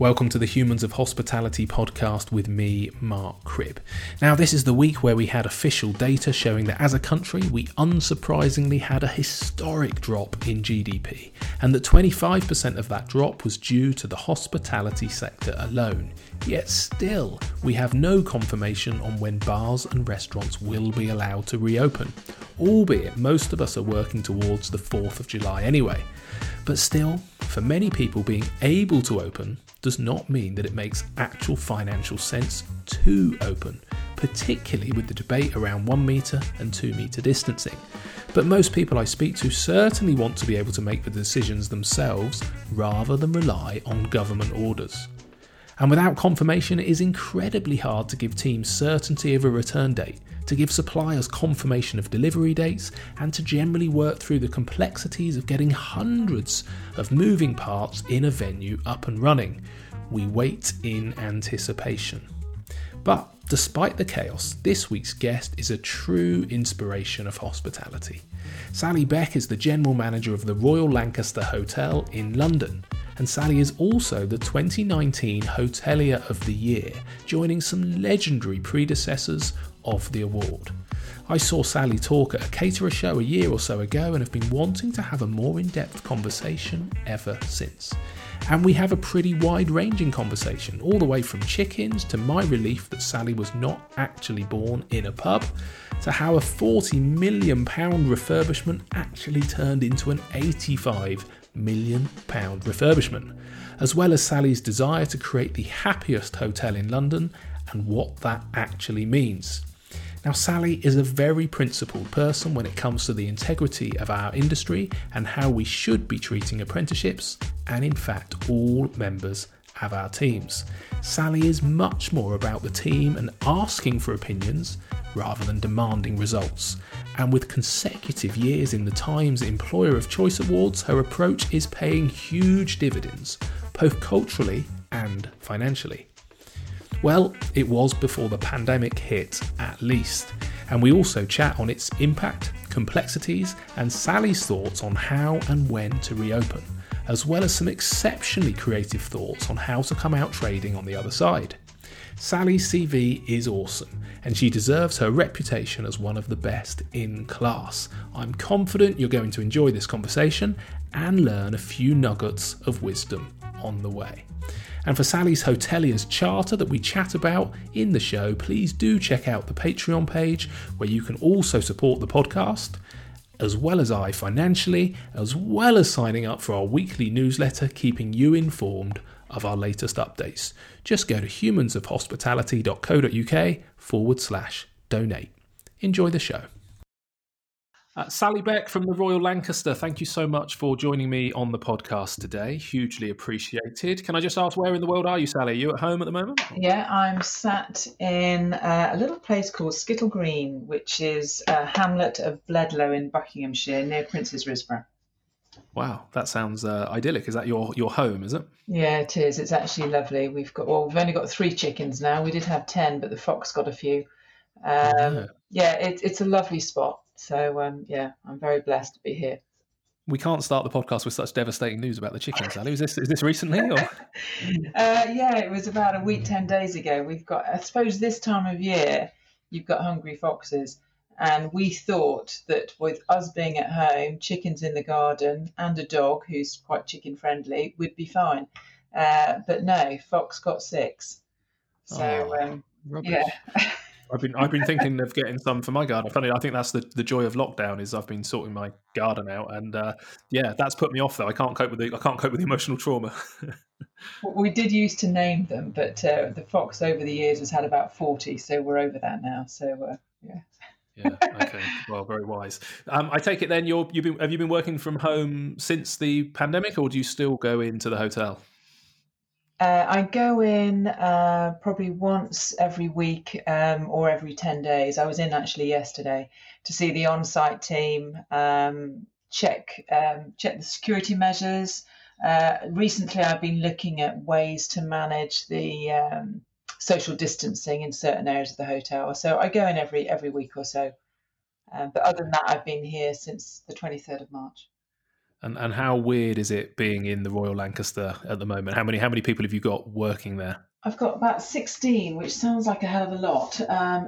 Welcome to the Humans of Hospitality podcast with me, Mark Cribb. Now, this is the week where we had official data showing that as a country, we unsurprisingly had a historic drop in GDP, and that 25% of that drop was due to the hospitality sector alone. Yet still, we have no confirmation on when bars and restaurants will be allowed to reopen, albeit most of us are working towards the 4th of July anyway. But still, for many people, being able to open does not mean that it makes actual financial sense to open, particularly with the debate around 1 metre and 2 metre distancing. But most people I speak to certainly want to be able to make the decisions themselves rather than rely on government orders. And without confirmation, it is incredibly hard to give teams certainty of a return date, to give suppliers confirmation of delivery dates, and to generally work through the complexities of getting hundreds of moving parts in a venue up and running. We wait in anticipation. But despite the chaos, this week's guest is a true inspiration of hospitality. Sally Beck is the General Manager of the Royal Lancaster Hotel in London. And Sally is also the 2019 Hotelier of the Year, joining some legendary predecessors of the award. I saw Sally talk at a caterer show a year or so ago and have been wanting to have a more in-depth conversation ever since. And we have a pretty wide-ranging conversation, all the way from chickens to my relief that Sally was not actually born in a pub, to how a £40 million refurbishment actually turned into an £85 million refurbishment, as well as Sally's desire to create the happiest hotel in London and what that actually means. Now, Sally is a very principled person when it comes to the integrity of our industry and how we should be treating apprenticeships and, in fact, all members of our teams. Sally is much more about the team and asking for opinions rather than demanding results. And with consecutive years in the Times Employer of Choice Awards, her approach is paying huge dividends, both culturally and financially. Well, it was before the pandemic hit, at least. And we also chat on its impact, complexities, and Sally's thoughts on how and when to reopen, as well as some exceptionally creative thoughts on how to come out trading on the other side. Sally's CV is awesome, and she deserves her reputation as one of the best in class. I'm confident you're going to enjoy this conversation and learn a few nuggets of wisdom on the way. And for Sally's Hoteliers Charter that we chat about in the show, please do check out the Patreon page, where you can also support the podcast, as well as I financially, as well as signing up for our weekly newsletter, keeping you informed of our latest updates. Just go to humansofhospitality.co.uk/donate. Enjoy the show. Sally Beck from the Royal Lancaster, thank you so much for joining me on the podcast today. Hugely appreciated. Can I just ask, where in the world are you, Sally? Are you at home at the moment? Yeah, I'm sat in a little place called Skittle Green, which is a hamlet of Bledlow in Buckinghamshire near Prince's Risborough. Wow, that sounds idyllic. Is that your home, is it? Yeah, it is. It's actually lovely. We've only got 3 chickens now. We did have 10, but the fox got a few. It's a lovely spot. So, I'm very blessed to be here. We can't start the podcast with such devastating news about the chickens, Sally. Is this recently? Or? It was about a week, 10 days ago. We've got, I suppose this time of year, you've got hungry foxes. And we thought that with us being at home, chickens in the garden and a dog who's quite chicken friendly, we'd be fine. But no, fox got 6. So, rubbish. Yeah. I've been thinking of getting some for my garden. Funny, I think that's the joy of lockdown is I've been sorting my garden out, and that's put me off though. I can't cope with the emotional trauma. We did used to name them, but the fox over the years has had about 40, so we're over that now. So yeah. Okay. Well, very wise. I take it then have you been working from home since the pandemic, or do you still go into the hotel? I go in probably once every week or every 10 days. I was in actually yesterday to see the on-site team, check the security measures. Recently, I've been looking at ways to manage the social distancing in certain areas of the hotel. So I go in every week or so. But other than that, I've been here since the 23rd of March. And how weird is it being in the Royal Lancaster at the moment? How many people have you got working there? I've got about 16, which sounds like a hell of a lot.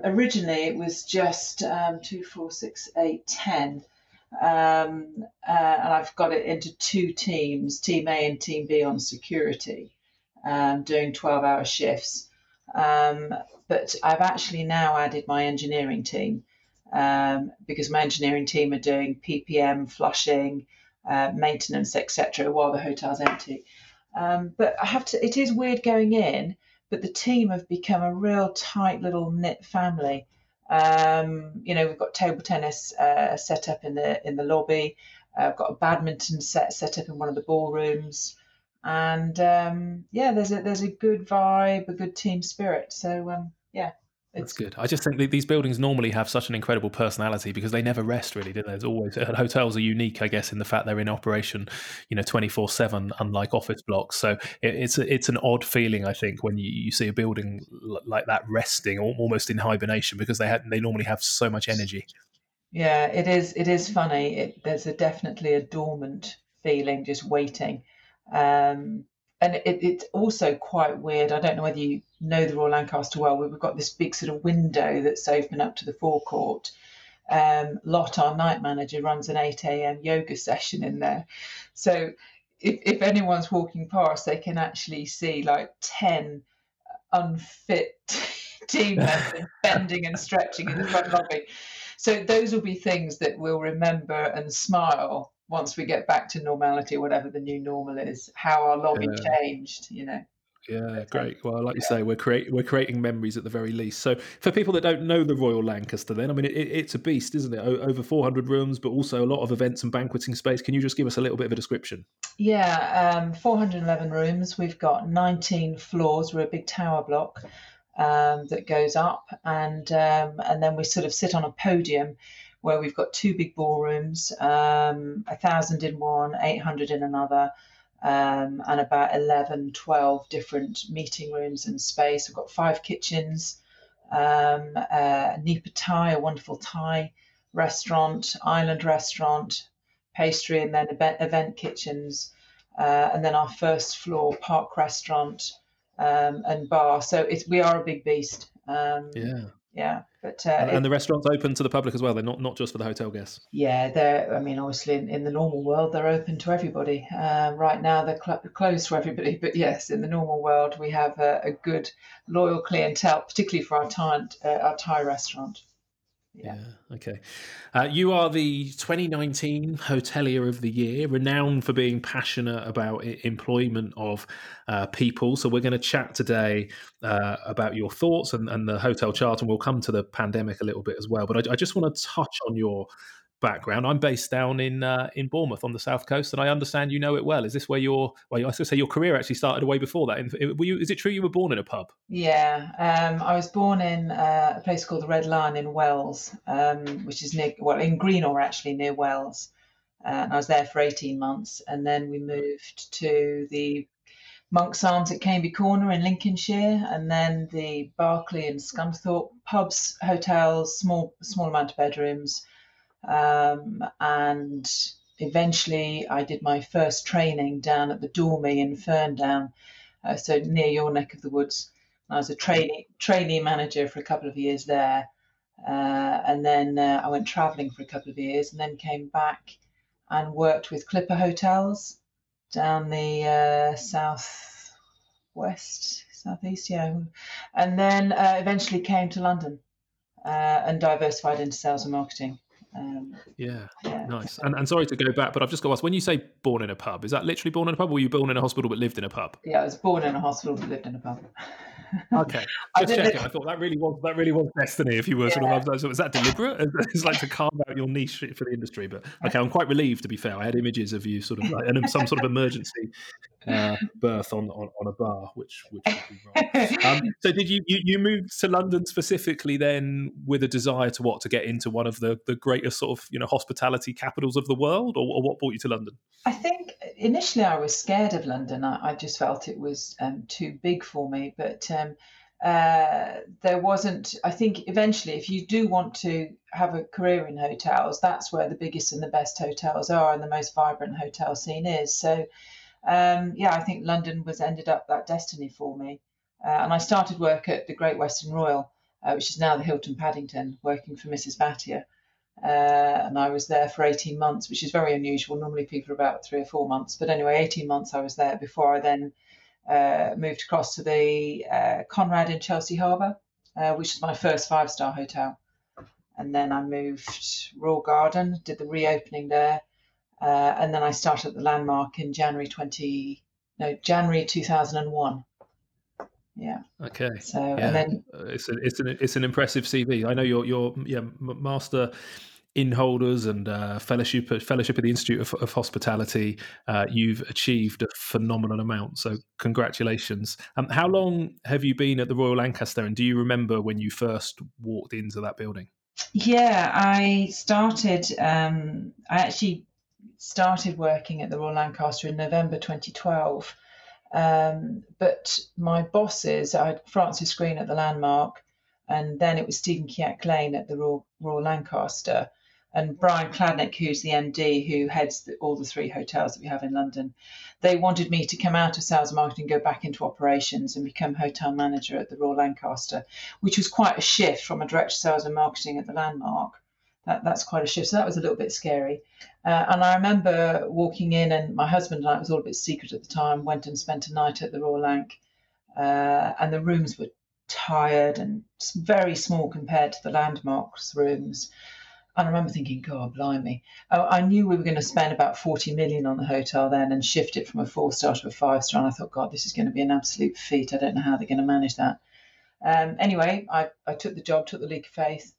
Originally, it was just 2, 4, 6, 8, 10. And I've got it into two teams, Team A and Team B on security, doing 12-hour shifts. But I've actually now added my engineering team because my engineering team are doing PPM, flushing, maintenance, etc., while the hotel's empty. But I have to, it is weird going in, but the team have become a real tight little knit family. You know, we've got table tennis set up in the lobby. I've got a badminton set up in one of the ballrooms, and there's a good vibe, a good team spirit. So that's good. I just think that these buildings normally have such an incredible personality because they never rest, really, do they? There's always, hotels are unique, I guess, in the fact they're in operation, 24/7, unlike office blocks. So it's an odd feeling, I think, when you see a building like that resting, almost in hibernation, because they normally have so much energy. Yeah, it is funny. There's definitely a dormant feeling, just waiting. And it's also quite weird. I don't know whether you know the Royal Lancaster well. We've got this big sort of window that's open up to the forecourt. Lot, our night manager, runs an 8 a.m. yoga session in there. So if anyone's walking past, they can actually see like 10 unfit team members bending and stretching in the front lobby. So those will be things that we'll remember and smile once we get back to normality, whatever the new normal is, how our lobby changed, Yeah, great. Well, like you say, we're creating memories at the very least. So for people that don't know the Royal Lancaster then, I mean, it's a beast, isn't it? Over 400 rooms, but also a lot of events and banqueting space. Can you just give us a little bit of a description? Yeah, 411 rooms. We've got 19 floors. We're a big tower block that goes up. And then we sort of sit on a podium where we've got two big ballrooms, 1,000 in one, 800 in another. And about 11, 12 different meeting rooms and space. We've got 5 kitchens, Nipa Thai, a wonderful Thai restaurant, island restaurant, pastry, and then event kitchens. And then our first floor park restaurant and bar. So we are a big beast. But and the restaurant's open to the public as well. They're not just for the hotel guests. Yeah, they're. I mean, obviously, in the normal world, they're open to everybody. Right now, they're closed to everybody. But yes, in the normal world, we have a good, loyal clientele, particularly for our Thai restaurant. Yeah. Okay. You are the 2019 Hotelier of the Year, renowned for being passionate about employment of people. So we're going to chat today about your thoughts and the hotel charter, and we'll come to the pandemic a little bit as well. But I just want to touch on your background. I'm based down in Bournemouth on the south coast, and I understand you know it well. Is this where your career actually started way before that? Is it true you were born in a pub? Yeah, I was born in a place called the Red Lion in Wells, which is in Greenore, actually, near Wells. And I was there for 18 months, and then we moved to the Monk's Arms at Canby Corner in Lincolnshire, and then the Barclay and Scunthorpe pubs, hotels, small amount of bedrooms. And eventually I did my first training down at the Dormy in Ferndown, so near your neck of the woods. And I was a trainee manager for a couple of years there, and then I went travelling for a couple of years, and then came back and worked with Clipper Hotels down the southeast, and then eventually came to London and diversified into sales and marketing. Nice. And sorry to go back, but I've just got to ask, when you say born in a pub, is that literally born in a pub, or were you born in a hospital but lived in a pub? Yeah, I was born in a hospital but lived in a pub. Okay. Just checking. I thought that really was destiny, if you were sort of, was that deliberate? It's like to carve out your niche for the industry, but okay, I'm quite relieved, to be fair. I had images of you sort of like, and some sort of emergency birth on a bar, which would be wrong. So did you move to London specifically then with a desire to get into one of the greatest sort of hospitality capitals of the world, or what brought you to London? I think initially I was scared of London. I just felt it was too big for me, but there wasn't, I think eventually if you do want to have a career in hotels, that's where the biggest and the best hotels are and the most vibrant hotel scene is. So yeah, I think London was ended up that destiny for me. And I started work at the Great Western Royal, which is now the Hilton Paddington, working for Mrs. Battier. And I was there for 18 months, which is very unusual. Normally people are about 3 or 4 months. But anyway, 18 months I was there before I then moved across to the Conrad in Chelsea Harbour, which is my first 5-star hotel. And then I moved Royal Garden, did the reopening there. And then I started at the Landmark in January 2001. Yeah. Okay. So yeah. And then it's an impressive CV. I know you're Master Innholders and fellowship at the Institute of Hospitality. You've achieved a phenomenal amount. So congratulations. How long have you been at the Royal Lancaster, and do you remember when you first walked into that building? Yeah, I started. I actually started working at the Royal Lancaster in November 2012. But my bosses, I had Francis Green at the Landmark, and then it was Stephen Kiack Lane at the Royal Lancaster, and Brian Kladnick, who's the MD, who heads all the 3 hotels that we have in London. They wanted me to come out of sales and marketing, go back into operations and become hotel manager at the Royal Lancaster, which was quite a shift from a director of sales and marketing at the Landmark. That's quite a shift. So that was a little bit scary. And I remember walking in, and my husband and I, it was all a bit secret at the time, went and spent a night at the Royal Lanc. And the rooms were tired and very small compared to the Landmark's rooms. And I remember thinking, God, blimey. I knew we were going to spend about 40 million on the hotel then and shift it from a 4-star to a 5-star. And I thought, God, this is going to be an absolute feat. I don't know how they're going to manage that. Anyway, I took the job, took the leap of faith.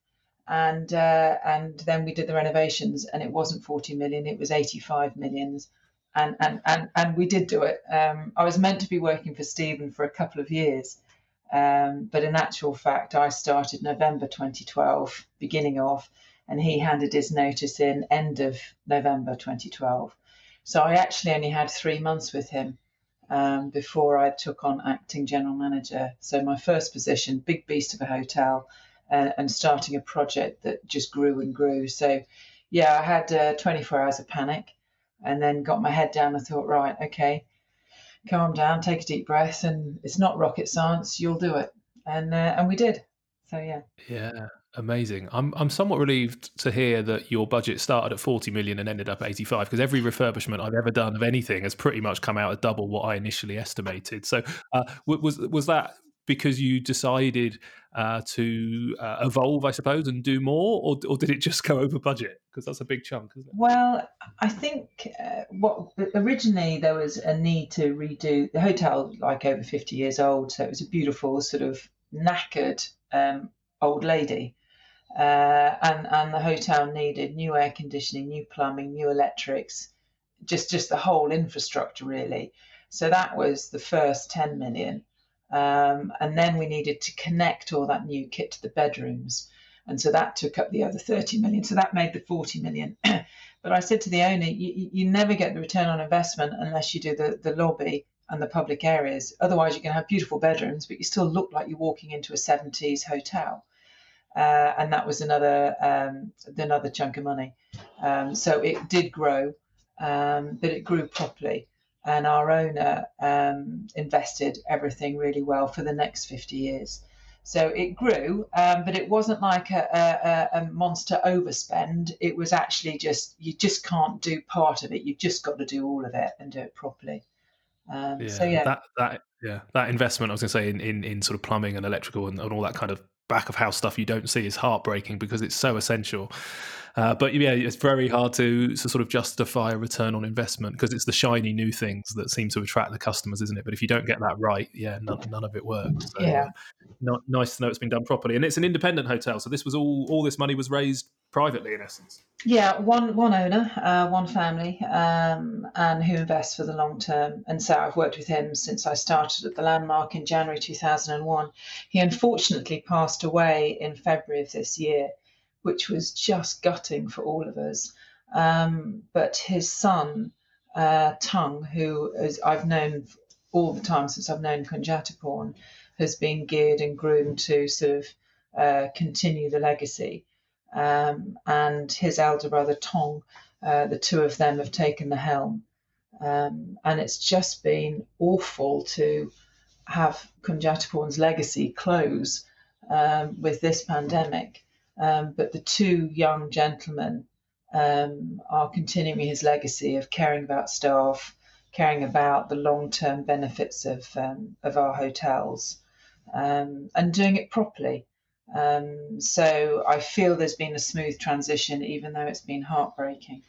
And then we did the renovations, and it wasn't 40 million, it was 85 million. And we did do it. I was meant to be working for Stephen for a couple of years. But in actual fact, I started November 2012, beginning of, and he handed his notice in end of November 2012. So I actually only had 3 months with him before I took on acting general manager. So my first position, big beast of a hotel, and starting a project that just grew and grew. So, yeah, I had 24 hours of panic, and then got my head down and thought, right, okay, calm down, take a deep breath, and it's not rocket science. You'll do it, and we did. So yeah. Yeah, amazing. I'm somewhat relieved to hear that your budget started at 40 million and ended up at 85, because every refurbishment I've ever done of anything has pretty much come out at double what I initially estimated. So was that because you decided to evolve, I suppose, and do more, or did it just go over budget? Because that's a big chunk, isn't it? Well, I think originally there was a need to redo the hotel, like over 50 years old, so it was a beautiful sort of knackered old lady, and the hotel needed new air conditioning, new plumbing, new electrics, just the whole infrastructure really. So that was the first 10 million. And then we needed to connect all that new kit to the bedrooms. And so that took up the other 30 million. So that made the 40 million. But I said to the owner, you never get the return on investment unless you do the lobby and the public areas. Otherwise, you can have beautiful bedrooms, but you still look like you're walking into a 70s hotel. And that was another chunk of money. So it did grow, but it grew properly. And our owner invested everything really well for the next 50 years. So it grew, but it wasn't like a monster overspend. It was actually just, you just can't do part of it. You've just got to do all of it and do it properly. That investment, I was going to say, in sort of plumbing and electrical and all that kind of back of house stuff you don't see is heartbreaking because it's so essential. But yeah, it's very hard to sort of justify a return on investment because it's the shiny new things that seem to attract the customers, isn't it? But if you don't get that right, yeah, none of it works. So, yeah. Nice to know it's been done properly. And it's an independent hotel. So this was all this money was raised privately in essence. Yeah, one owner, one family, and who invests for the long term. And so I've worked with him since I started at the Landmark in January 2001. He unfortunately passed away in February of this year, which was just gutting for all of us. But his son, Tung, who I've known all the time since I've known Kunjataporn has been geared and groomed to sort of continue the legacy. And his elder brother, Tong, the two of them have taken the helm. And it's just been awful to have Kunjataporn's legacy close with this pandemic. But the two young gentlemen are continuing his legacy of caring about staff, caring about the long-term benefits of our hotels, and doing it properly. So I feel there's been a smooth transition, even though it's been heartbreaking.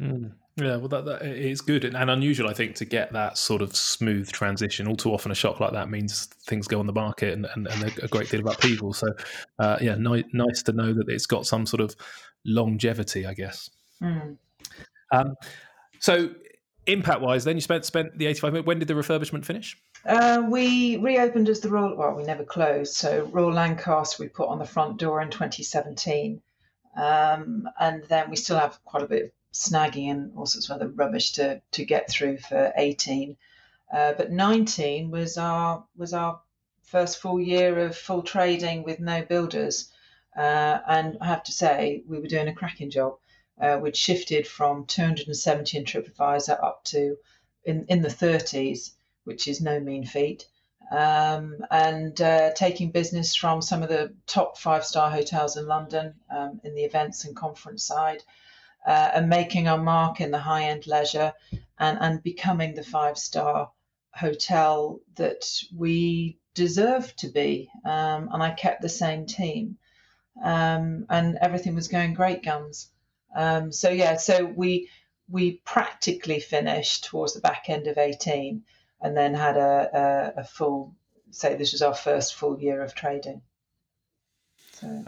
Mm. Yeah, well, that it's good and unusual, I think, to get that sort of smooth transition. All too often, a shock like that means things go on the market and a great deal of upheaval. So, yeah, nice to know that it's got some sort of longevity, I guess. Mm. So, impact-wise, then you spent the 85 minutes. When did the refurbishment finish? We reopened as the Royal. Well, we never closed. So, Royal Lancaster we put on the front door in 2017, and then we still have quite a bit of snagging and all sorts of other rubbish to get through for 18, but 19 was our first full year of full trading with no builders, and I have to say we were doing a cracking job. We'd shifted from 270 in TripAdvisor up to in the 30s, which is no mean feat, and taking business from some of the top 5-star hotels in London in the events and conference side. And making our mark in the high-end leisure and becoming the 5-star hotel that we deserve to be. And I kept the same team. And everything was going great guns. So we practically finished towards the back end of 18 and then had a full, say this was our first full year of trading.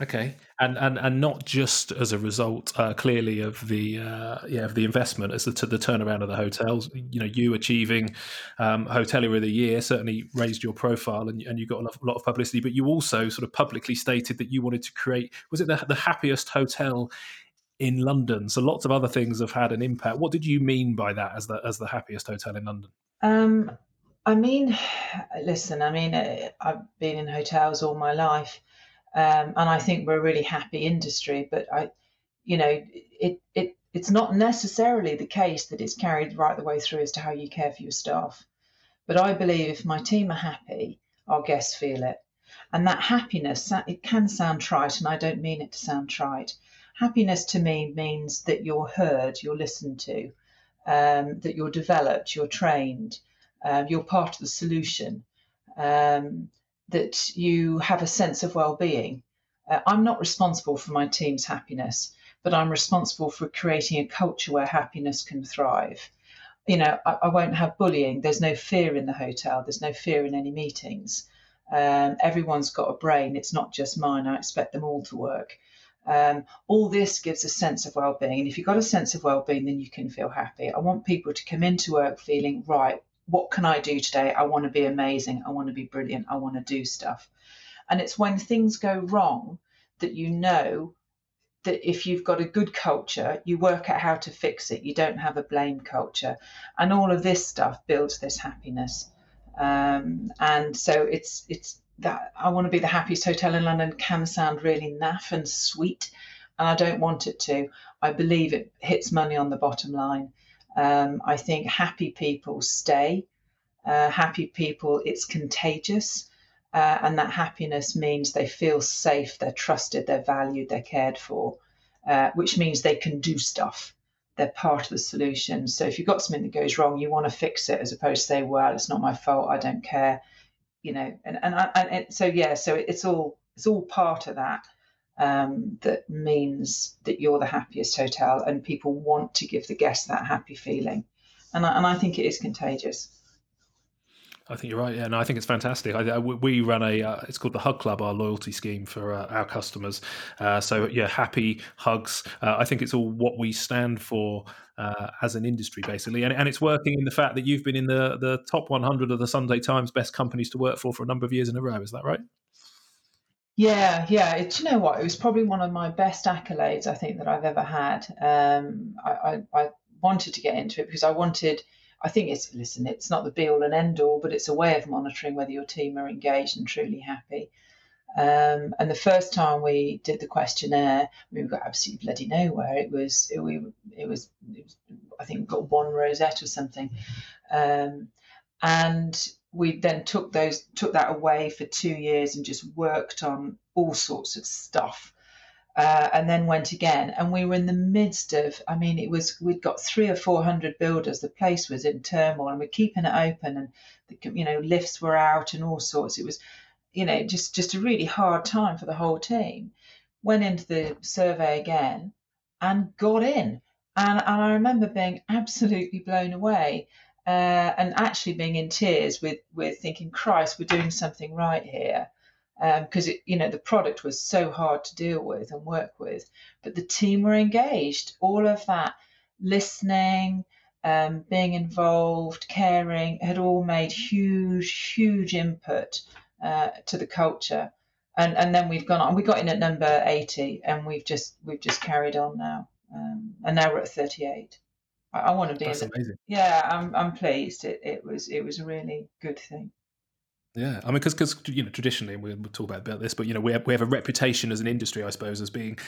Okay, and not just as a result, clearly of the investment as to the turnaround of the hotels. You know, you achieving Hotelier of the Year certainly raised your profile, and you got a lot of publicity. But you also sort of publicly stated that you wanted to create, was it the happiest hotel in London? So lots of other things have had an impact. What did you mean by that as the happiest hotel in London? I've been in hotels all my life. And I think we're a really happy industry, but it's not necessarily the case that it's carried right the way through as to how you care for your staff. But I believe if my team are happy, our guests feel it. And that happiness, it can sound trite, and I don't mean it to sound trite. Happiness to me means that you're heard, you're listened to, that you're developed, you're trained, you're part of the solution. That you have a sense of well-being. I'm not responsible for my team's happiness, but I'm responsible for creating a culture where happiness can thrive. You know, I won't have bullying. There's no fear in the hotel. There's no fear in any meetings. Everyone's got a brain. It's not just mine. I expect them all to work. All this gives a sense of well-being. And if you've got a sense of well-being, then you can feel happy. I want people to come into work feeling, right, what can I do today? I want to be amazing. I want to be brilliant. I want to do stuff. And it's when things go wrong that you know that if you've got a good culture, you work out how to fix it. You don't have a blame culture. And all of this stuff builds this happiness. And so it's that I want to be the happiest hotel in London can sound really naff and sweet. And I don't want it to. I believe it hits money on the bottom line. I think happy people stay, happy people, it's contagious, and that happiness means they feel safe, they're trusted, they're valued, they're cared for, which means they can do stuff. They're part of the solution. So if you've got something that goes wrong, you want to fix it as opposed to say, well, it's not my fault, I don't care, you know. So it's all part of that. That means that you're the happiest hotel and people want to give the guests that happy feeling. And I think it is contagious. I think you're right, yeah, and I think it's fantastic. We run it's called the Hug Club, our loyalty scheme for our customers. So, happy hugs. I think it's all what we stand for as an industry, basically. And it's working in the fact that you've been in the top 100 of the Sunday Times best companies to work for a number of years in a row. Is that right? Yeah. Do you know what? It was probably one of my best accolades, I think, that I've ever had. I wanted to get into it because I wanted, I think it's, listen, it's not the be all and end all, but it's a way of monitoring whether your team are engaged and truly happy. And the first time we did the questionnaire, we got absolutely bloody nowhere. It was I think got one rosette or something. And we then took that away for 2 years and just worked on all sorts of stuff. And then went again, and we were in the midst of, I mean, it was, we'd got 300 or 400 builders. The place was in turmoil, and we're keeping it open, and the, you know, lifts were out and all sorts. It was, you know, just a really hard time for the whole team. Went into the survey again and got in, and I remember being absolutely blown away, and actually being in tears with thinking, Christ, we're doing something right here. Because, you know, the product was so hard to deal with and work with, but the team were engaged. All of that listening, being involved, caring had all made huge input to the culture. And then we've gone on. We got in at number 80, and we've just carried on now. And now we're at 38. I want to be. That's amazing. Yeah, I'm pleased. It was a really good thing. Yeah, I mean, because you know, traditionally, we'll talk about this, but, you know, we have a reputation as an industry, I suppose, as being,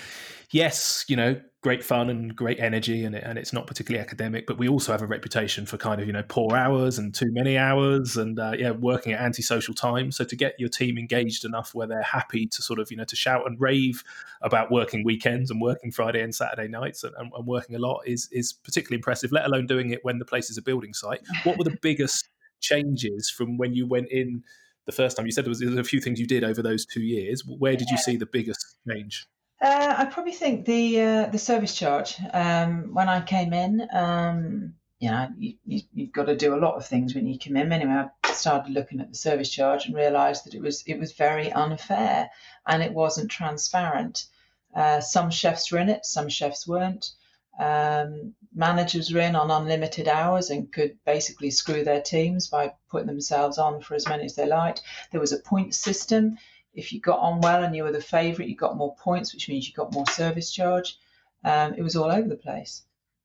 yes, you know, great fun and great energy, and it's not particularly academic, but we also have a reputation for kind of, you know, poor hours and too many hours and, working at antisocial times. So to get your team engaged enough where they're happy to sort of, you know, to shout and rave about working weekends and working Friday and Saturday nights and working a lot is particularly impressive, let alone doing it when the place is a building site. What were the biggest changes from when you went in the first time? You said there was a few things you did over those 2 years. Where did you see the biggest change? I probably think the service charge. When I came in, you know, you've got to do a lot of things when you come in. Anyway, I started looking at the service charge and realised that it was very unfair and it wasn't transparent. Some chefs were in it, some chefs weren't. Managers were in on unlimited hours and could basically screw their teams by putting themselves on for as many as they liked. There was a point system. If you got on well and you were the favourite, you got more points, which means you got more service charge. It was all over the place.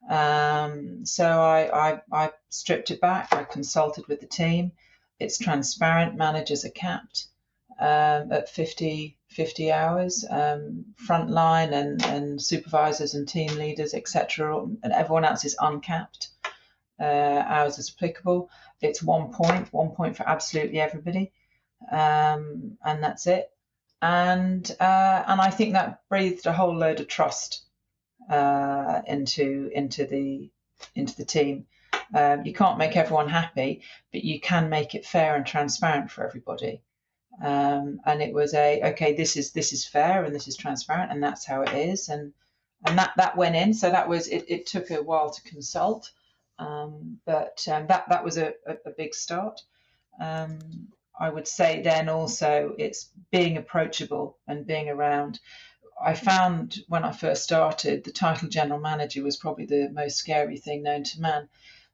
So I stripped it back. I consulted with the team. It's transparent. Managers are capped at 50 hours, frontline and supervisors and team leaders, etc., and everyone else is uncapped. Hours is applicable. It's 1 point for absolutely everybody, and that's it. And I think that breathed a whole load of trust into the team. You can't make everyone happy, but you can make it fair and transparent for everybody. And it was this is fair and this is transparent and that's how it is, and that went in. So that was it took a while to consult, but that was a big start. I would say then also it's being approachable and being around. I found when I first started the title general manager was probably the most scary thing known to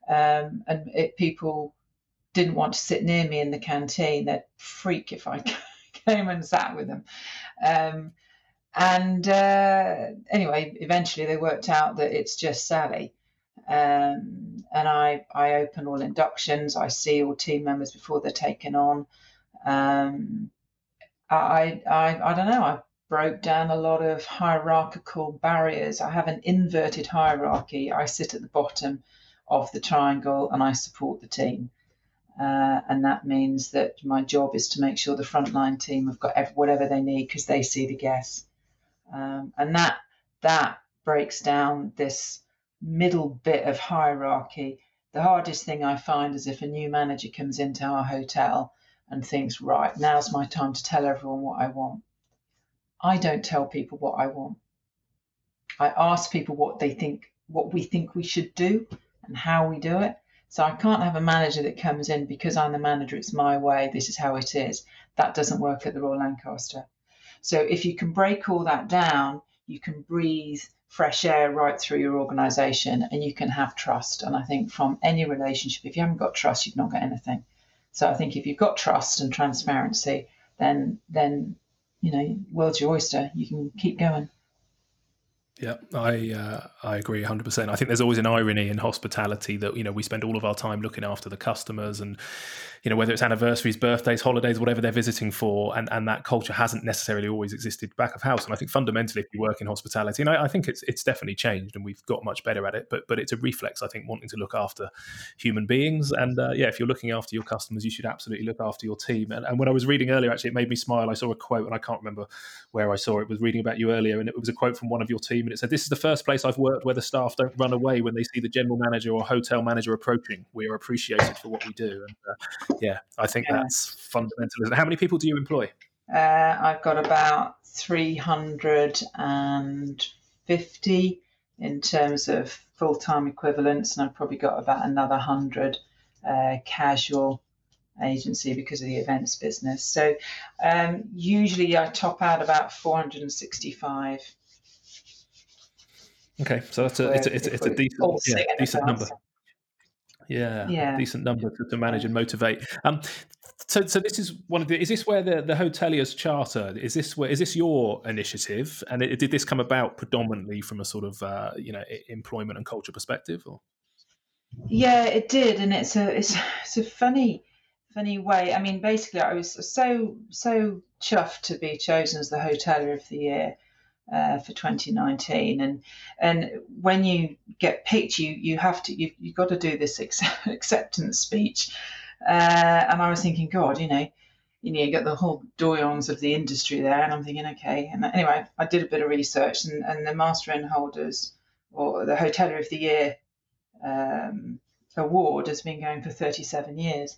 man, people didn't want to sit near me in the canteen. They'd freak if I came and sat with them. Anyway, eventually they worked out that it's just Sally. And I open all inductions. I see all team members before they're taken on. I don't know. I broke down a lot of hierarchical barriers. I have an inverted hierarchy. I sit at the bottom of the triangle and I support the team. And that means that my job is to make sure the frontline team have got whatever they need because they see the guests. And that breaks down this middle bit of hierarchy. The hardest thing I find is if a new manager comes into our hotel and thinks, right, now's my time to tell everyone what I want. I don't tell people what I want. I ask people what we think we should do and how we do it. So I can't have a manager that comes in because I'm the manager, it's my way, this is how it is. That doesn't work at the Royal Lancaster. So if you can break all that down, you can breathe fresh air right through your organisation and you can have trust. And I think from any relationship, if you haven't got trust, you've not got anything. So I think if you've got trust and transparency, then you know, world's your oyster, you can keep going. Yeah, I agree 100%. I think there's always an irony in hospitality that, you know, we spend all of our time looking after the customers and, you know, whether it's anniversaries, birthdays, holidays, whatever they're visiting for, and that culture hasn't necessarily always existed back of house. And I think fundamentally, if you work in hospitality, and I think it's definitely changed and we've got much better at it, but it's a reflex, I think, wanting to look after human beings. And yeah, if you're looking after your customers, you should absolutely look after your team. And when I was reading earlier, actually, it made me smile. I saw a quote, and I can't remember where I saw it, was reading about you earlier, and it was a quote from one of your team. And it said, "This is the first place I've worked where the staff don't run away when they see the general manager or hotel manager approaching. We are appreciated for what we do." And yeah, I think that's fundamental, isn't it? How many people do you employ? I've got about 350 in terms of full-time equivalents, and I've probably got about another 100 casual agency because of the events business. So usually I top out about 465. Okay, so that's it's a decent number. Yeah, decent number to manage and motivate. So this is one of the. Is this where the Hoteliers Charter is this your initiative? And did this come about predominantly from a sort of employment and culture perspective? Or? Yeah, it did, and it's a funny way. I mean, basically, I was so chuffed to be chosen as the Hotelier of the Year. For 2019, and when you get picked, you've got to do this acceptance speech, and I was thinking, God, you know, you got the whole doyons of the industry there, and I'm thinking, okay. And anyway, I did a bit of research, and the Master Innholders or the Hotelier of the Year award has been going for 37 years.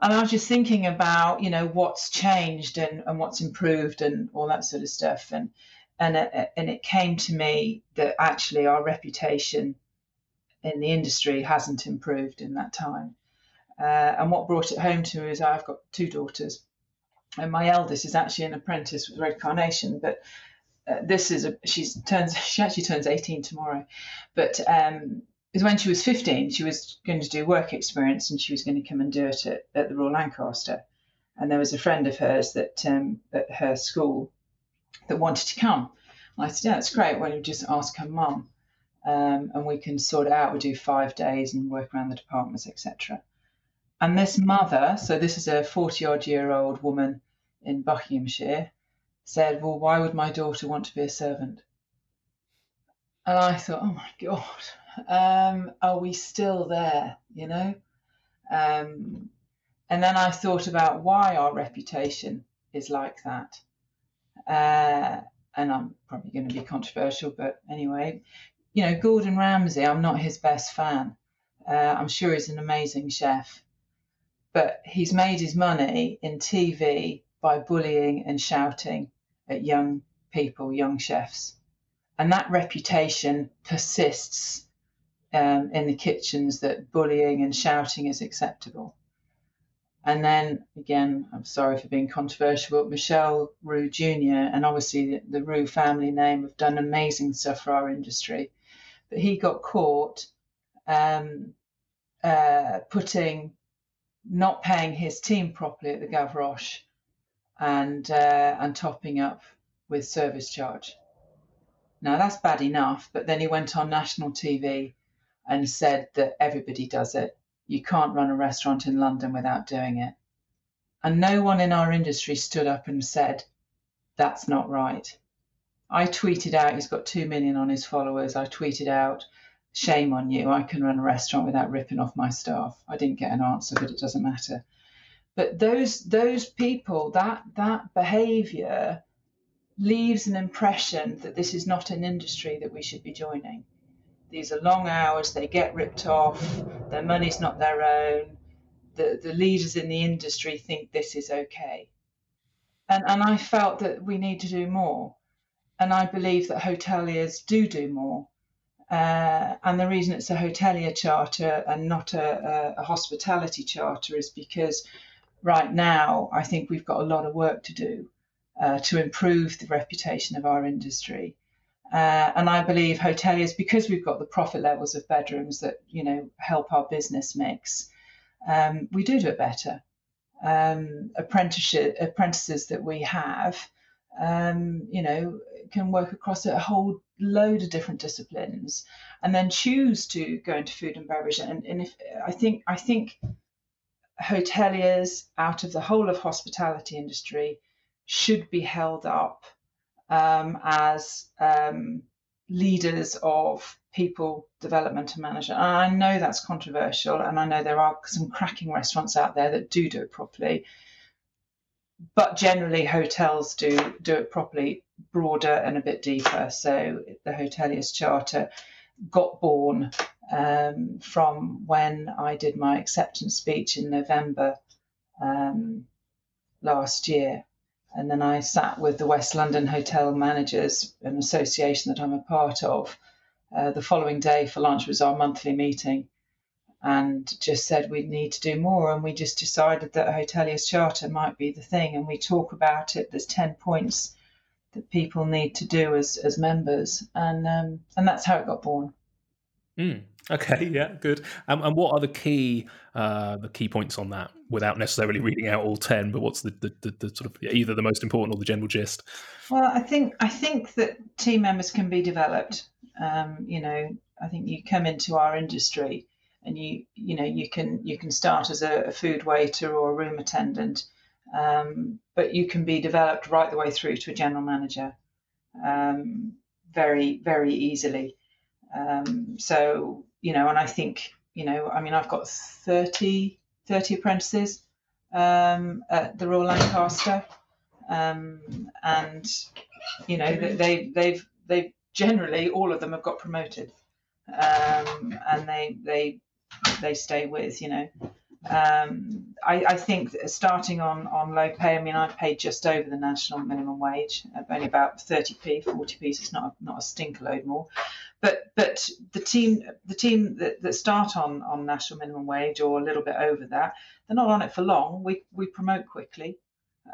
And I was just thinking about, you know, what's changed and what's improved and all that sort of stuff. And it came to me that actually our reputation in the industry hasn't improved in that time. And what brought it home to me is I've got two daughters, and my eldest is actually an apprentice with Red Carnation. But she actually turns 18 tomorrow. But is when she was 15, she was going to do work experience, and she was going to come and do it at the Royal Lancaster. And there was a friend of hers that at her school that wanted to come. And I said, "Yeah, that's great. Why don't you just ask her mum, and we can sort it out. We'll do 5 days and work around the departments, etc." And this mother, so this is a 40-odd-year-old woman in Buckinghamshire, said, "Well, why would my daughter want to be a servant?" And I thought, oh my God, are we still there, you know? And then I thought about why our reputation is like that. And I'm probably going to be controversial, but anyway, you know, Gordon Ramsay, I'm not his best fan. I'm sure he's an amazing chef, but he's made his money in TV by bullying and shouting at young people, young chefs. And that reputation persists in the kitchens, that bullying and shouting is acceptable. And then, again, I'm sorry for being controversial, but Michelle Rue Jr. and obviously the Rue family name have done amazing stuff for our industry. But he got caught not paying his team properly at the Gavroche and topping up with service charge. Now, that's bad enough, but then he went on national TV and said that everybody does it. You can't run a restaurant in London without doing it. And no one in our industry stood up and said, that's not right. I tweeted out, he's got 2 million on his followers. I tweeted out, shame on you. I can run a restaurant without ripping off my staff. I didn't get an answer, but it doesn't matter. But those people, that behaviour leaves an impression that this is not an industry that we should be joining. These are long hours, they get ripped off, their money's not their own, the leaders in the industry think this is okay. And I felt that we need to do more. And I believe that hoteliers do more. And the reason it's a hotelier charter and not a hospitality charter is because right now I think we've got a lot of work to do. To improve the reputation of our industry. And I believe hoteliers, because we've got the profit levels of bedrooms that, you know, help our business mix, we do it better. Apprentices that we have you know, can work across a whole load of different disciplines, and then choose to go into food and beverage. And if I think hoteliers out of the whole of hospitality industry should be held up as leaders of people development and management. And I know that's controversial, and I know there are some cracking restaurants out there that do it properly, but generally hotels do it properly, broader and a bit deeper. So the Hoteliers Charter got born from when I did my acceptance speech in November last year. And then I sat with the West London Hotel Managers, an association that I'm a part of. The following day for lunch was our monthly meeting, and just said we need to do more. And we just decided that a Hoteliers Charter might be the thing. And we talk about it. There's 10 points that people need to do as members. And that's how it got born. Mm. Okay, yeah, good. And what are the key points on that, without necessarily reading out all 10? But what's the sort of either the most important or the general gist? Well, I think that team members can be developed. You know, I think you come into our industry and you can start as a food waiter or a room attendant, but you can be developed right the way through to a general manager, very, very easily. So, you know, and I think, you know, I mean, I've got 30 apprentices at the Royal Lancaster, and, you know, they've generally, all of them have got promoted, and they stay with, you know. I think starting on low pay, I mean, I've paid just over the national minimum wage, only about 30p, 40p, so it's not a stink load more. But the team that start on national minimum wage or a little bit over that, they're not on it for long. We promote quickly,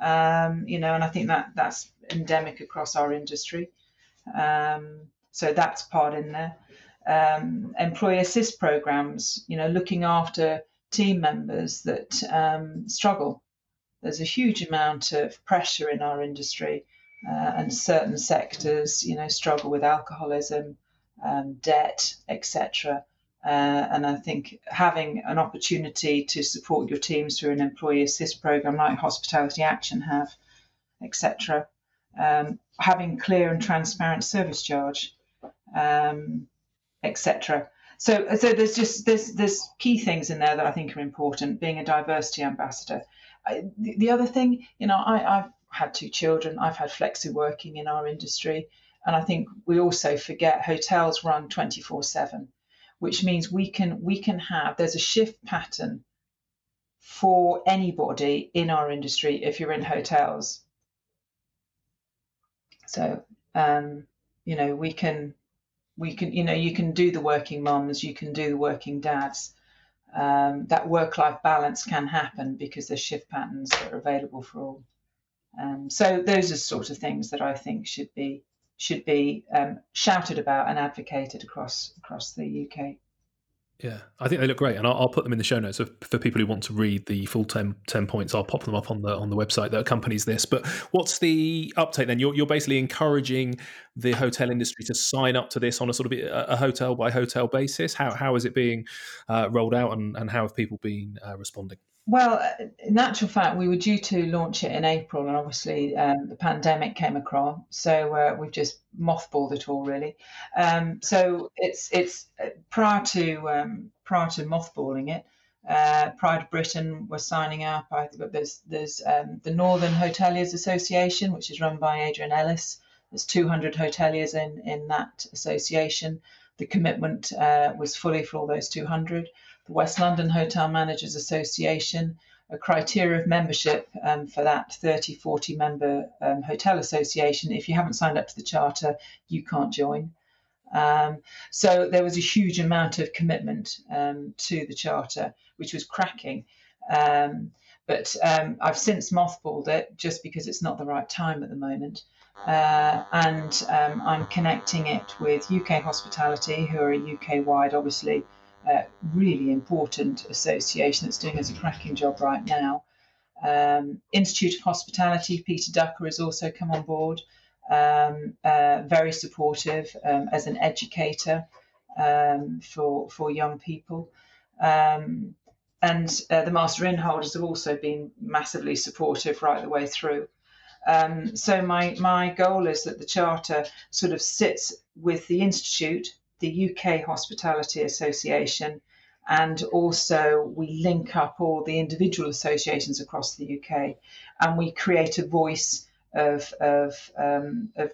you know, and I think that's endemic across our industry. So that's part in there. Employee assist programs, you know, looking after team members that struggle. There's a huge amount of pressure in our industry, and certain sectors, you know, struggle with alcoholism, debt, etc. And I think having an opportunity to support your teams through an employee assist program like Hospitality Action have, etc. Having clear and transparent service charge, etc. So there's key things in there that I think are important. Being a diversity ambassador. The other thing, you know, I've had 2 children. I've had flexi working in our industry, and I think we also forget hotels run 24/7, which means we can have, there's a shift pattern for anybody in our industry if you're in hotels. So you know, we can, you know, you can do the working mums, you can do the working dads. That work-life balance can happen because there's shift patterns that are available for all. So those are sort of things that I think should be shouted about and advocated across the UK. Yeah, I think they look great, and I'll put them in the show notes for people who want to read the full 10 points. I'll pop them up on the website that accompanies this. But what's the uptake then? You're basically encouraging the hotel industry to sign up to this on a sort of a hotel by hotel basis. How is it being rolled out, and how have people been responding? Well, in actual fact, we were due to launch it in April, and obviously the pandemic came across, so we've just mothballed it all, really. So it's prior to mothballing it, Pride of Britain were signing up. There's the Northern Hoteliers Association, which is run by Adrian Ellis. There's 200 hoteliers in that association. The commitment was fully for all those 200. The West London Hotel Managers Association, a criteria of membership for that 30-40 member hotel association. If you haven't signed up to the charter, you can't join. So there was a huge amount of commitment to the charter, which was cracking. But I've since mothballed it just because it's not the right time at the moment. And I'm connecting it with UK Hospitality, who are a UK-wide, obviously, really important association that's doing us a cracking job right now, Institute of Hospitality, Peter Ducker, has also come on board, very supportive as an educator for young people. And the Master Innholders have also been massively supportive right the way through. So my goal is that the Charter sort of sits with the Institute, the UK Hospitality Association, and also we link up all the individual associations across the UK, and we create a voice of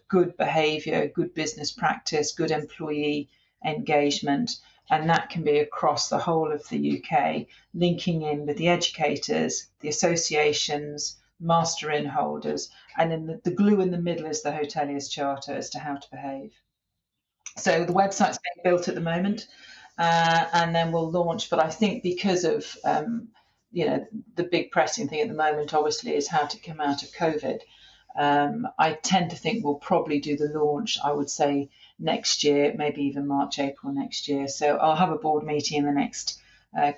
good behaviour, good business practice, good employee engagement, and that can be across the whole of the UK, linking in with the educators, the associations, Master Innholders, and in the glue in the middle is the Hoteliers Charter as to how to behave. So the website's being built at the moment, and then we'll launch. But I think because of the big pressing thing at the moment, obviously, is how to come out of COVID. I tend to think we'll probably do the launch, I would say, next year, maybe even March, April next year. So I'll have a board meeting in the next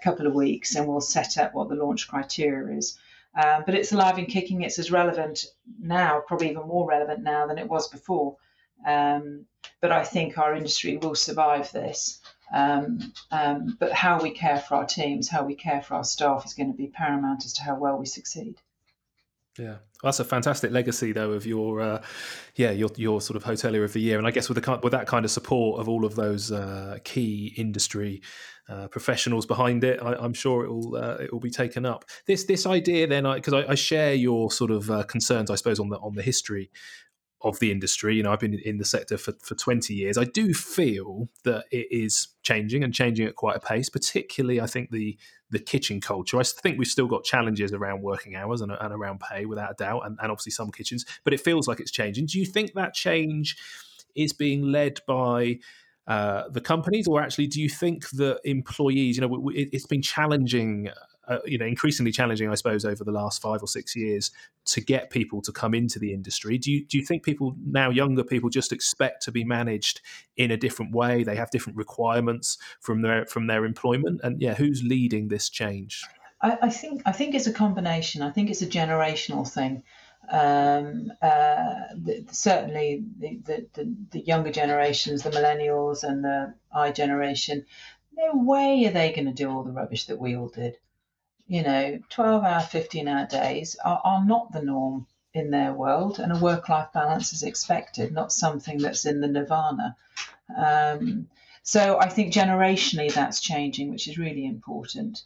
couple of weeks, and we'll set up what the launch criteria is. But it's alive and kicking. It's as relevant now, probably even more relevant now than it was before. But I think our industry will survive this. But how we care for our teams, how we care for our staff is going to be paramount as to how well we succeed. Yeah, well, that's a fantastic legacy, though, of your sort of Hotelier of the Year, and I guess with that kind of support of all of those key industry professionals behind it, I'm sure it will be taken up. This idea, then, because I share your sort of concerns, I suppose, on the history of the industry. I've been in the sector for 20 years. I do feel that it is changing at quite a pace, particularly I think the kitchen culture. I think we've still got challenges around working hours and around pay, without a doubt, and obviously some kitchens, but it feels like it's changing. Do you think that change is being led by the companies, or actually do you think that employees, it's been challenging, increasingly challenging, I suppose, over the last 5 or 6 years to get people to come into the industry. Do you think people now, younger people, just expect to be managed in a different way? They have different requirements from their employment, and who's leading this change? I think it's a combination. I think it's a generational thing. Certainly, the younger generations, the millennials and the I generation, no way are they going to do all the rubbish that we all did. 12-hour, 15-hour days are not the norm in their world, and a work-life balance is expected, not something that's in the nirvana. So I think generationally that's changing, which is really important.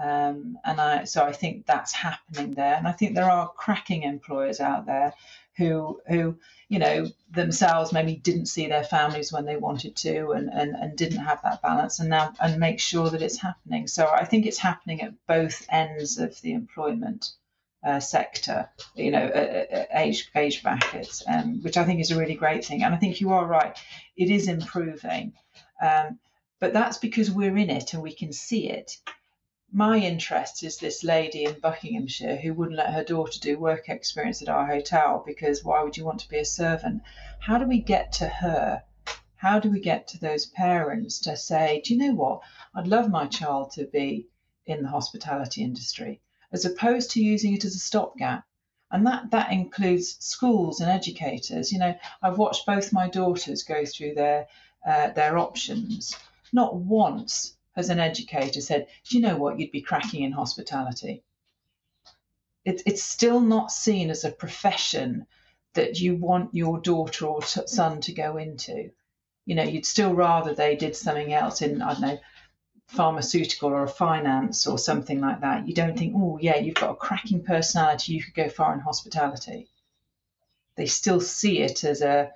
So I think that's happening there. And I think there are cracking employers out there who themselves maybe didn't see their families when they wanted to and didn't have that balance and make sure that it's happening. So I think it's happening at both ends of the employment sector, age brackets, which I think is a really great thing. And I think you are right. It is improving. But that's because we're in it and we can see it. My interest is this lady in Buckinghamshire who wouldn't let her daughter do work experience at our hotel because why would you want to be a servant? How do we get to her? How do we get to those parents to say, do you know what? I'd love my child to be in the hospitality industry, as opposed to using it as a stopgap. And that includes schools and educators. I've watched both my daughters go through their options. Not once as an educator said, do you know what, you'd be cracking in hospitality. It's still not seen as a profession that you want your daughter or son to go into. You'd still rather they did something else in, I don't know, pharmaceutical or finance or something like that. You don't think, oh yeah, you've got a cracking personality, you could go far in hospitality. They still see it as a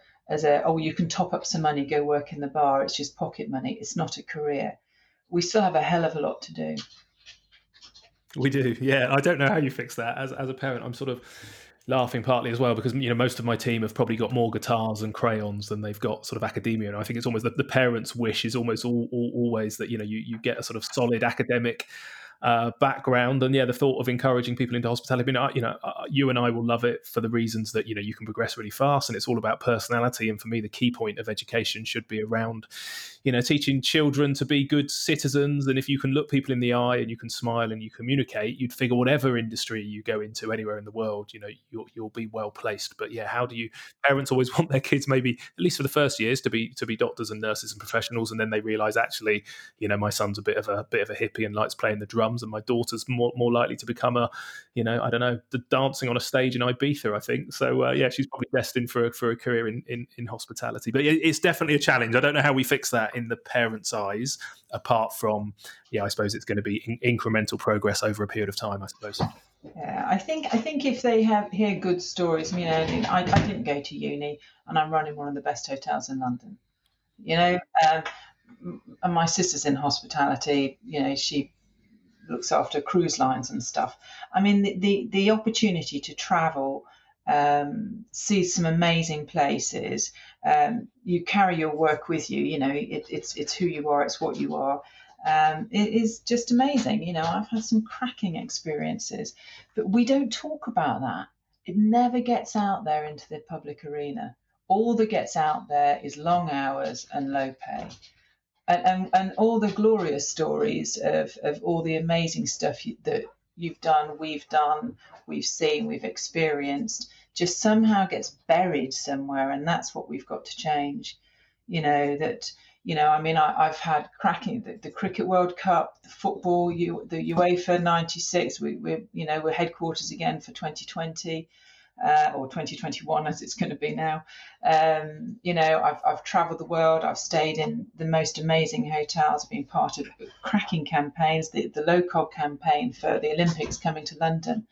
oh, you can top up some money, go work in the bar, it's just pocket money, it's not a career. We still have a hell of a lot to do. We do, yeah. I don't know how you fix that. As a parent, I'm sort of laughing partly as well because, most of my team have probably got more guitars and crayons than they've got sort of academia. And I think it's almost the parents' wish is almost always that, you get a sort of solid academic background. And yeah, the thought of encouraging people into hospitality, you and I will love it for the reasons that, you can progress really fast and it's all about personality. And for me, the key point of education should be around you know, teaching children to be good citizens. And if you can look people in the eye and you can smile and you communicate, you'd figure whatever industry you go into anywhere in the world, you know, you'll be well placed. But yeah, how do you, parents always want their kids, maybe at least for the first years, to be doctors and nurses and professionals, and then they realise actually, you know, my son's a bit of a hippie and likes playing the drums, and my daughter's more likely to become a, you know, I don't know, the dancing on a stage in Ibiza, I think. So yeah, she's probably destined for a career in hospitality. But it's definitely a challenge. I don't know how we fix that in the parents' eyes, apart from, yeah, I suppose it's going to be incremental progress over a period of time, I suppose. Yeah, I think if they hear good stories, you know, I didn't go to uni and I'm running one of the best hotels in London, you know, and my sister's in hospitality, you know, she looks after cruise lines and stuff. I mean, the opportunity to travel, see some amazing places, you carry your work with you, you know, it's who you are, it's what you are. It is just amazing. You know, I've had some cracking experiences, but we don't talk about that. It never gets out there into the public arena. All that gets out there is long hours and low pay. And all the glorious stories of all the amazing stuff that you've done, we've seen, we've experienced, just somehow gets buried somewhere. And that's what we've got to change. You know, that, you know, I mean, I've had cracking, the Cricket World Cup, the football, the UEFA 96, we're headquarters again for 2020. Or 2021, as it's going to be now. You know, I've travelled the world. I've stayed in the most amazing hotels. I've been part of cracking campaigns, the low-cob campaign for the Olympics coming to London.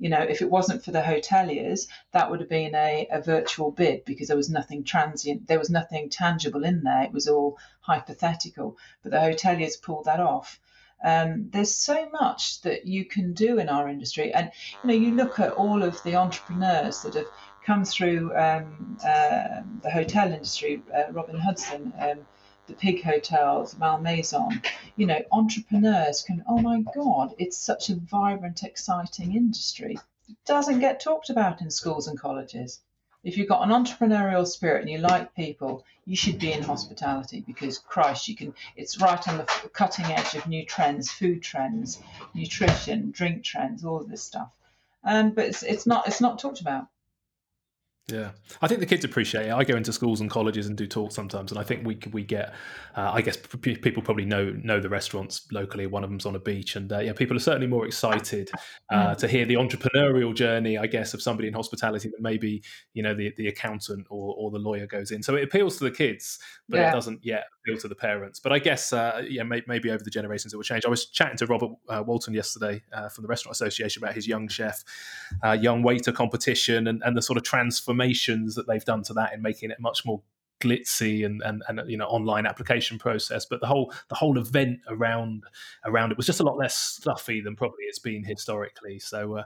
You know, if it wasn't for the hoteliers, that would have been a virtual bid, because there was nothing transient. There was nothing tangible in there. It was all hypothetical. But the hoteliers pulled that off. There's so much that you can do in our industry, and you know, you look at all of the entrepreneurs that have come through the hotel industry. Robin Hudson, the Pig Hotels, Malmaison. You know, entrepreneurs can. Oh my God, it's such a vibrant, exciting industry. It doesn't get talked about in schools and colleges. If you've got an entrepreneurial spirit and you like people, you should be in hospitality, because Christ, you can. It's right on the cutting edge of new trends, food trends, nutrition, drink trends, all of this stuff. But it's not talked about. Yeah, I think the kids appreciate it. I go into schools and colleges and do talks sometimes, and I think we get. I guess people probably know the restaurants locally. One of them's on a beach, and yeah, people are certainly more excited to hear the entrepreneurial journey, I guess, of somebody in hospitality than maybe, you know, the accountant or the lawyer goes in. So it appeals to the kids, but It doesn't yet appeal to the parents. But I guess maybe over the generations it will change. I was chatting to Robert Walton yesterday from the Restaurant Association about his young chef, young waiter competition, and the sort of transformations that they've done to that in making it much more glitzy and you know, online application process. But the whole event around it was just a lot less stuffy than probably it's been historically. So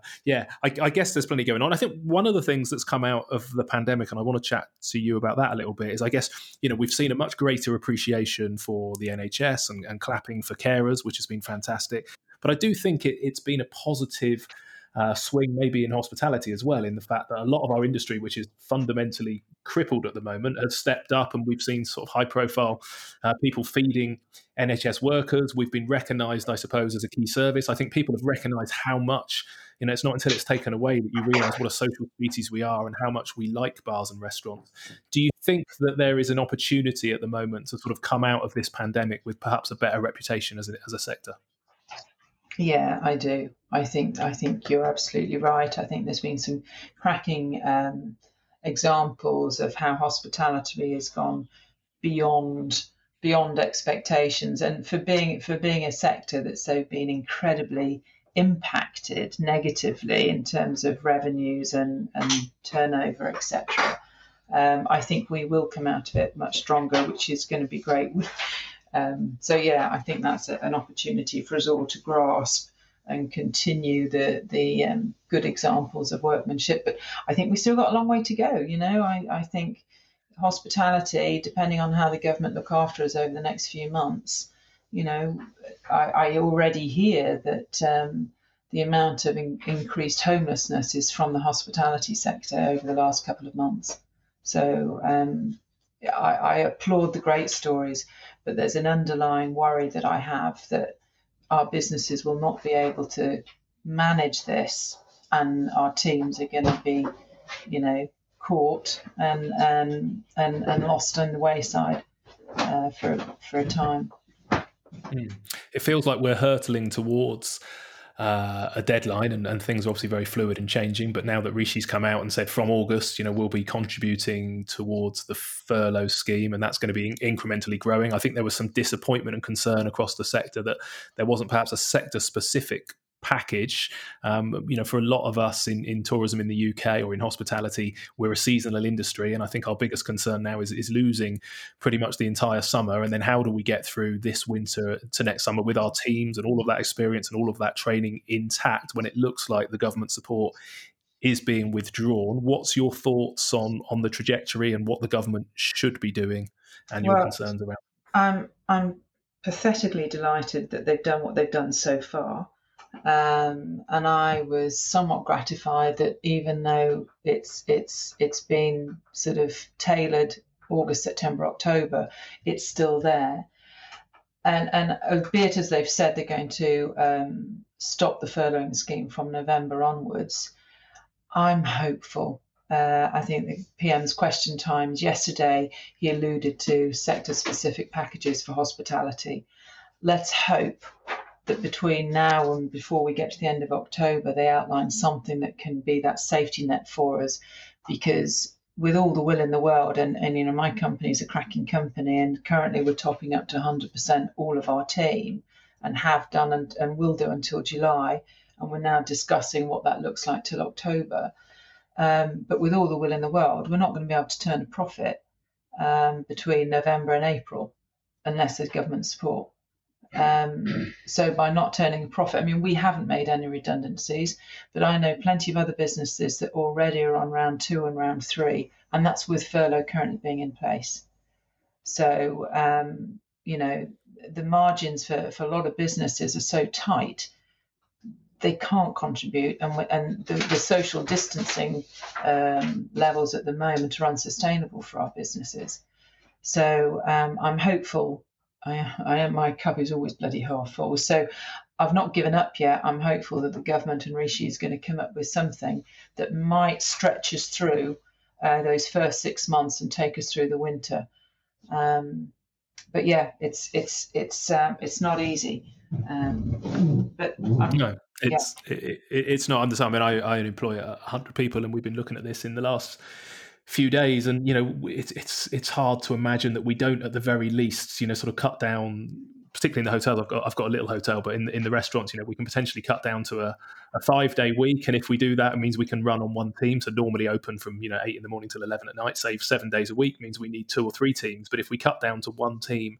I guess there's plenty going on. I think one of the things that's come out of the pandemic, and I want to chat to you about that a little bit, is I guess, you know, we've seen a much greater appreciation for the NHS and clapping for carers, which has been fantastic. But I do think it's been a positive swing maybe in hospitality as well, in the fact that a lot of our industry, which is fundamentally crippled at the moment, has stepped up, and we've seen sort of high profile people feeding NHS workers. We've been recognised, I suppose, as a key service. I think people have recognised how much, you know, it's not until it's taken away that you realise what a social species we are and how much we like bars and restaurants. Do you think that there is an opportunity at the moment to sort of come out of this pandemic with perhaps a better reputation as a sector? Yeah, I do. I think you're absolutely right. I think there's been some cracking examples of how hospitality has gone beyond expectations, and for being a sector that's so been incredibly impacted negatively in terms of revenues and turnover, etc. I think we will come out of it much stronger, which is going to be great. So, yeah, I think that's an opportunity for us all to grasp and continue the good examples of workmanship. But I think we've still got a long way to go. You know, I think hospitality, depending on how the government look after us over the next few months, you know, I already hear that the amount of increased homelessness is from the hospitality sector over the last couple of months. So I applaud the great stories. but there's an underlying worry that I have that our businesses will not be able to manage this, and our teams are going to be, you know, caught and lost on the wayside for a time. It feels like we're hurtling towards a deadline, and things are obviously very fluid and changing. But now that Rishi's come out and said from August, you know, we'll be contributing towards the furlough scheme, and that's going to be incrementally growing. I think there was some disappointment and concern across the sector that there wasn't perhaps a sector-specific package. You know, for a lot of us in tourism in the UK or in hospitality, we're a seasonal industry, and I think our biggest concern now is losing pretty much the entire summer, and then how do we get through this winter to next summer with our teams and all of that experience and all of that training intact when it looks like the government support is being withdrawn. What's your thoughts on the trajectory and what the government should be doing, and your concerns around? I'm pathetically delighted that they've done what they've done so far. And I was somewhat gratified that even though it's been sort of tailored August, September, October, it's still there. And albeit, as they've said, they're going to stop the furloughing scheme from November onwards, I'm hopeful. I think the PM's question times yesterday, he alluded to sector-specific packages for hospitality. Let's hope that between now and before we get to the end of October, they outline something that can be that safety net for us, because with all the will in the world, and you know, my company's a cracking company, and currently we're topping up to 100% all of our team, and have done and will do until July, and we're now discussing what that looks like till October. But with all the will in the world, we're not going to be able to turn a profit between November and April unless there's government support. So by not turning a profit, I mean, we haven't made any redundancies, but I know plenty of other businesses that already are on round 2 and round 3, and that's with furlough currently being in place. So, you know, the margins for a lot of businesses are so tight, they can't contribute, and the social distancing levels at the moment are unsustainable for our businesses. So I'm hopeful. I am, my cup is always bloody half full. So I've not given up yet. I'm hopeful that the government and Rishi is going to come up with something that might stretch us through those first 6 months and take us through the winter. But yeah, it's not easy. But no, it's not. I mean, I employ 100 people, and we've been looking at this in the last few days, and you know, it's hard to imagine that we don't, at the very least, you know, sort of cut down, particularly in the hotel. I've got a little hotel, but in the restaurants, you know, we can potentially cut down to a 5-day week, and if we do that, it means we can run on one team. So normally open from, you know, 8 in the morning till 11 at night. Save 7 days a week means we need 2 or 3 teams. But if we cut down to one team,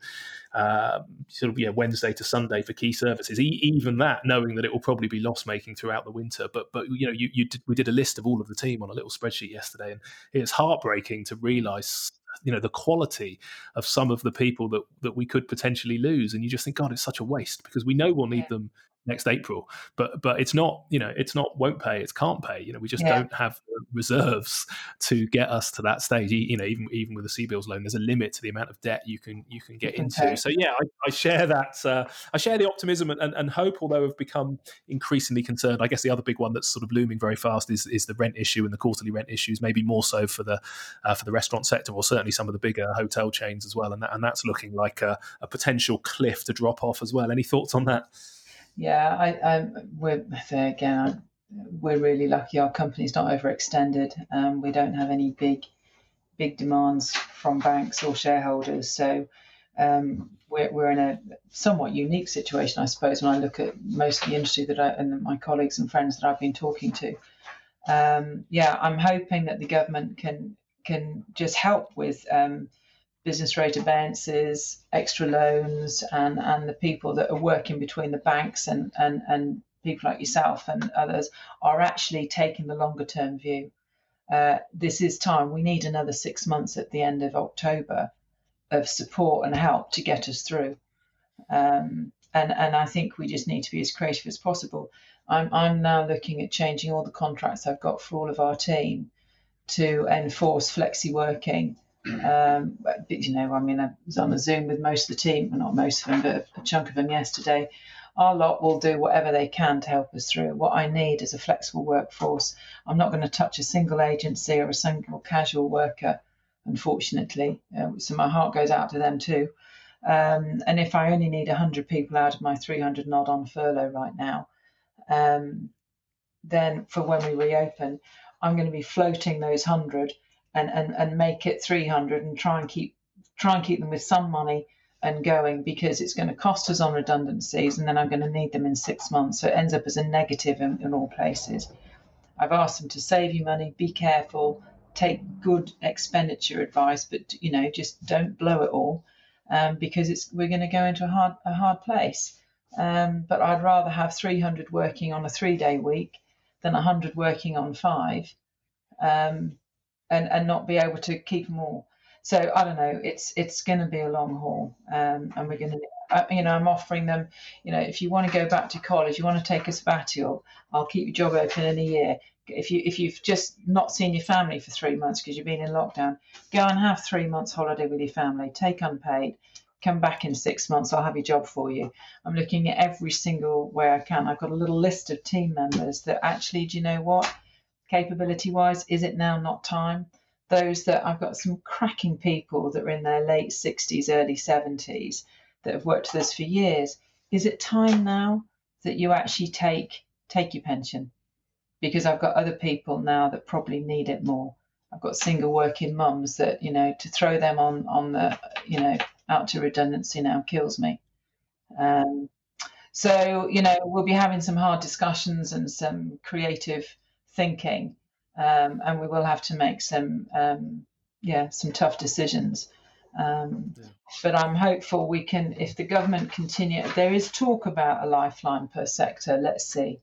sort of, yeah, Wednesday to Sunday for key services, even that, knowing that it will probably be loss making throughout the winter, but you know, we did a list of all of the team on a little spreadsheet yesterday, and it's heartbreaking to realise, you know, the quality of some of the people that we could potentially lose, and you just think, God, it's such a waste, because we know we'll need them next April, but it's not, you know, it's not won't pay, it's can't pay. You know, we just don't have reserves to get us to that stage. You know, even with the Sea Bills loan, there's a limit to the amount of debt you can get into. Okay. So yeah, I share that. I share the optimism and hope, although I've become increasingly concerned. I guess the other big one that's sort of looming very fast is the rent issue, and the quarterly rent issues, maybe more so for the restaurant sector, or certainly some of the bigger hotel chains as well. And that's looking like a potential cliff to drop off as well. Any thoughts on that? Yeah, we're really lucky. Our company's not overextended. We don't have any big demands from banks or shareholders. So we're in a somewhat unique situation, I suppose, when I look at most of the industry and my colleagues and friends that I've been talking to. I'm hoping that the government can just help with business rate advances, extra loans, and the people that are working between the banks and people like yourself and others are actually taking the longer term view. This is time. We need another 6 months at the end of October of support and help to get us through. And I think we just need to be as creative as possible. I'm now looking at changing all the contracts I've got for all of our team to enforce flexi working But, you know, I mean, I was on a Zoom with most of the team, well, not most of them, but a chunk of them yesterday. Our lot will do whatever they can to help us through. What I need is a flexible workforce. I'm not going to touch a single agency or a single casual worker, unfortunately. So my heart goes out to them too. And if I only need 100 people out of my 300 odd on furlough right now, then for when we reopen, I'm going to be floating those 100 and make it 300 and try and keep them with some money and going, because it's going to cost us on redundancies, and then I'm going to need them in 6 months. So it ends up as a negative in all places. I've asked them to save you money, be careful, take good expenditure advice, but, you know, just don't blow it all, because we're going to go into a hard place. But I'd rather have 300 working on a 3-day week than 100 working on 5, and not be able to keep them all. So I don't know. It's going to be a long haul, and we're going to, you know, I'm offering them, you know, if you want to go back to college, you want to take a sabbatical, I'll keep your job open in a year. If you've just not seen your family for 3 months because you've been in lockdown, go and have 3 months holiday with your family. Take unpaid. Come back in 6 months. I'll have your job for you. I'm looking at every single way I can. I've got a little list of team members that actually, do you know what? Capability-wise, is it now not time? Those that I've got, some cracking people that are in their late 60s, early 70s that have worked with us for years. Is it time now that you actually take your pension? Because I've got other people now that probably need it more. I've got single working mums that, you know, to throw them on the, you know, out to redundancy now kills me. So, you know, we'll be having some hard discussions and some creative thinking. And we will have to make some tough decisions. But I'm hopeful we can, if the government continue, there is talk about a lifeline per sector. Let's see.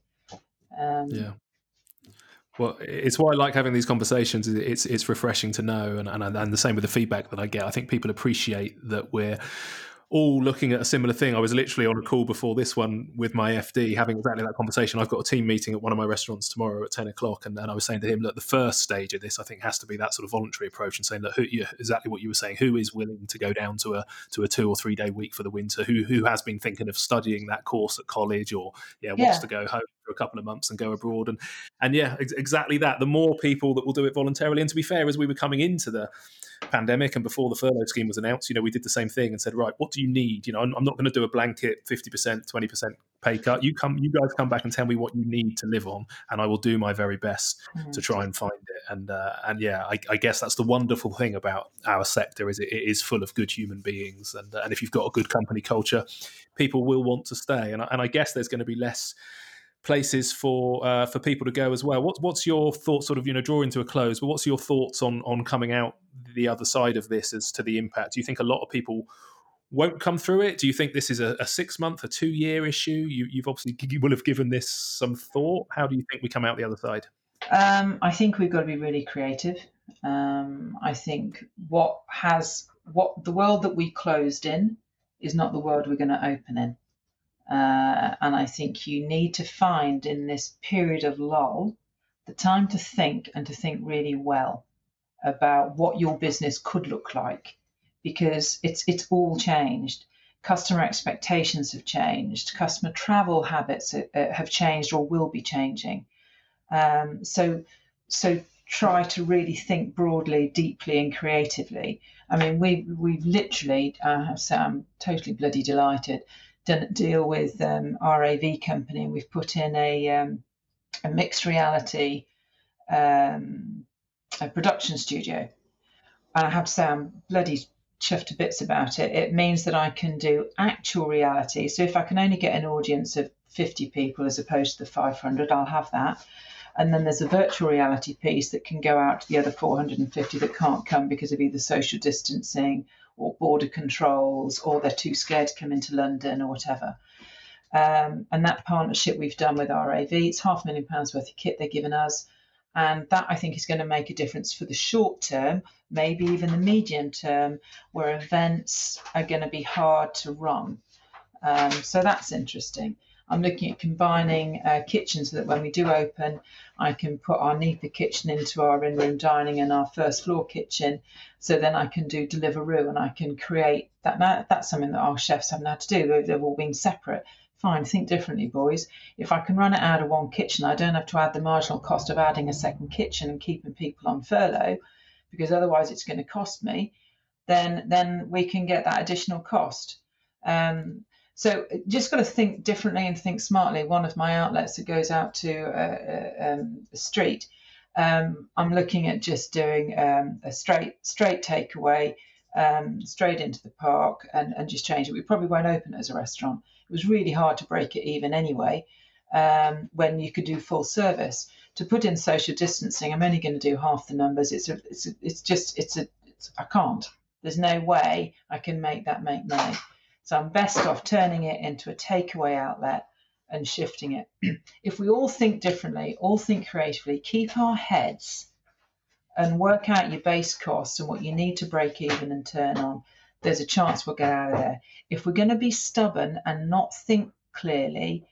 Well, it's why I like having these conversations. It's refreshing to know, and the same with the feedback that I get. I think people appreciate that we're all looking at a similar thing. I was literally on a call before this one with my FD having exactly that conversation. I've got a team meeting at one of my restaurants tomorrow at 10 o'clock, and I was saying to him, look, the first stage of this, I think, has to be that sort of voluntary approach and saying, look, exactly what you were saying, who is willing to go down to a 2 or 3 day week for the winter, who has been thinking of studying that course at college wants to go home for a couple of months and go abroad, exactly that. The more people that will do it voluntarily, and to be fair, as we were coming into the pandemic and before the furlough scheme was announced, you know, we did the same thing and said, right, what do you need? You know, I'm not going to do a blanket 50%, 20% pay cut. You guys come back and tell me what you need to live on, and I will do my very best to try and find it. And I guess that's the wonderful thing about our sector, is it is full of good human beings, and if you've got a good company culture, people will want to stay. And I guess there's going to be less places for people to go as well. What's your thoughts, sort of, you know, drawing to a close, but what's your thoughts on coming out the other side of this as to the impact? Do you think a lot of people won't come through it? Do you think this is a 6 month, a 2 year issue? You've obviously, you will have given this some thought. How do you think we come out the other side? I think we've got to be really creative. I think what the world that we closed in is not the world we're going to open in. And I think you need to find, in this period of lull, the time to think, and to think really well about what your business could look like, because it's all changed. Customer expectations have changed. Customer travel habits have changed or will be changing. So try to really think broadly, deeply and creatively. I mean, we've literally, I'm totally bloody delighted, done a deal with RAV company. We've put in a mixed reality a production studio, and I have to say I'm bloody chuffed to bits about it. It means that I can do actual reality. So if I can only get an audience of 50 people as opposed to the 500, I'll have that. And then there's a virtual reality piece that can go out to the other 450 that can't come because of either social distancing or border controls, or they're too scared to come into London or whatever. And that partnership we've done with RAV, it's £500,000 worth of kit they've given us. And that, I think, is going to make a difference for the short term, maybe even the medium term, where events are going to be hard to run. So that's interesting. I'm looking at combining kitchens so that when we do open, I can put our Nipa kitchen into our in-room dining and our first floor kitchen. So then I can do Deliveroo and I can create that. Now, that's something that our chefs haven't had to do. They've all been separate. Fine, think differently, boys. If I can run it out of one kitchen, I don't have to add the marginal cost of adding a second kitchen and keeping people on furlough, because otherwise it's going to cost me. Then we can get that additional cost. So just got to think differently and think smartly. One of my outlets that goes out to a street, I'm looking at just doing a straight takeaway, straight into the park, and just change it. We probably won't open it as a restaurant. It was really hard to break it even anyway, when you could do full service. To put in social distancing, I'm only going to do half the numbers. I can't. There's no way I can make that make money. So I'm best off turning it into a takeaway outlet and shifting it. If we all think differently, all think creatively, keep our heads and work out your base costs and what you need to break even and turn on, there's a chance we'll get out of there. If we're going to be stubborn and not think clearly,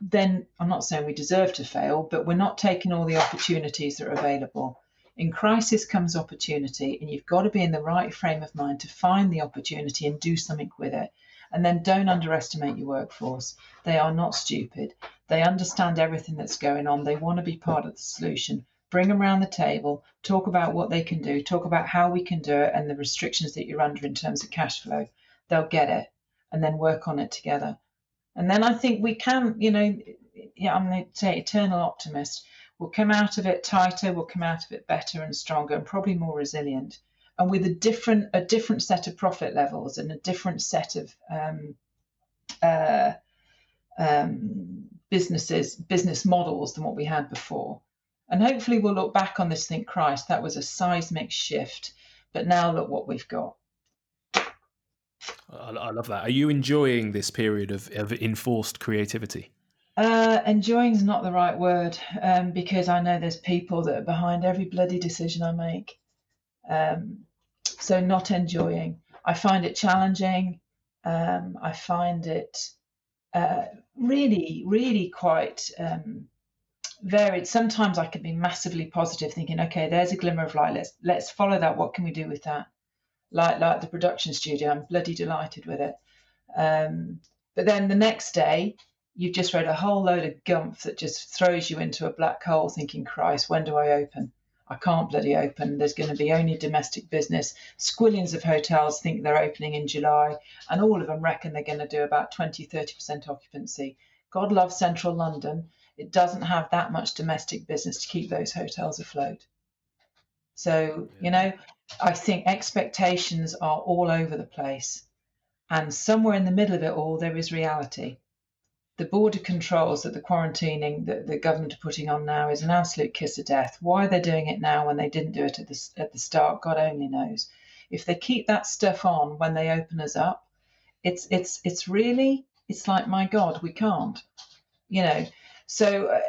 then I'm not saying we deserve to fail, but we're not taking all the opportunities that are available. In crisis comes opportunity, and you've got to be in the right frame of mind to find the opportunity and do something with it. And then don't underestimate your workforce. They are not stupid. They understand everything that's going on. They want to be part of the solution. Bring them around the table, talk about what they can do, talk about how we can do it and the restrictions that you're under in terms of cash flow. They'll get it, and then work on it together. And then I think we can, I'm going to say eternal optimist. We'll come out of it tighter, we'll come out of it better and stronger and probably more resilient, and with a different set of profit levels and a different set of business models than what we had before. And hopefully we'll look back on this and think, Christ, that was a seismic shift, but now look what we've got. I love that. Are you enjoying this period of enforced creativity? Enjoying is not the right word, because I know there's people that are behind every bloody decision I make. So not enjoying. I find it challenging. I find it really, really quite varied. Sometimes I can be massively positive, thinking, okay, there's a glimmer of light. Let's follow that. What can we do with that? Like the production studio, I'm bloody delighted with it. But then the next day, you've just read a whole load of gumph that just throws you into a black hole thinking, Christ, when do I open? I can't bloody open. There's going to be only domestic business. Squillions of hotels think they're opening in July, and all of them reckon they're going to do about 20%, 30% occupancy. God love central London. It doesn't have that much domestic business to keep those hotels afloat. So, I think expectations are all over the place. And somewhere in the middle of it all, there is reality. The border controls that the quarantining that the government are putting on now is an absolute kiss of death. Why they're doing it now when they didn't do it at the start, God only knows. If they keep that stuff on when they open us up, it's like, my God, we can't, So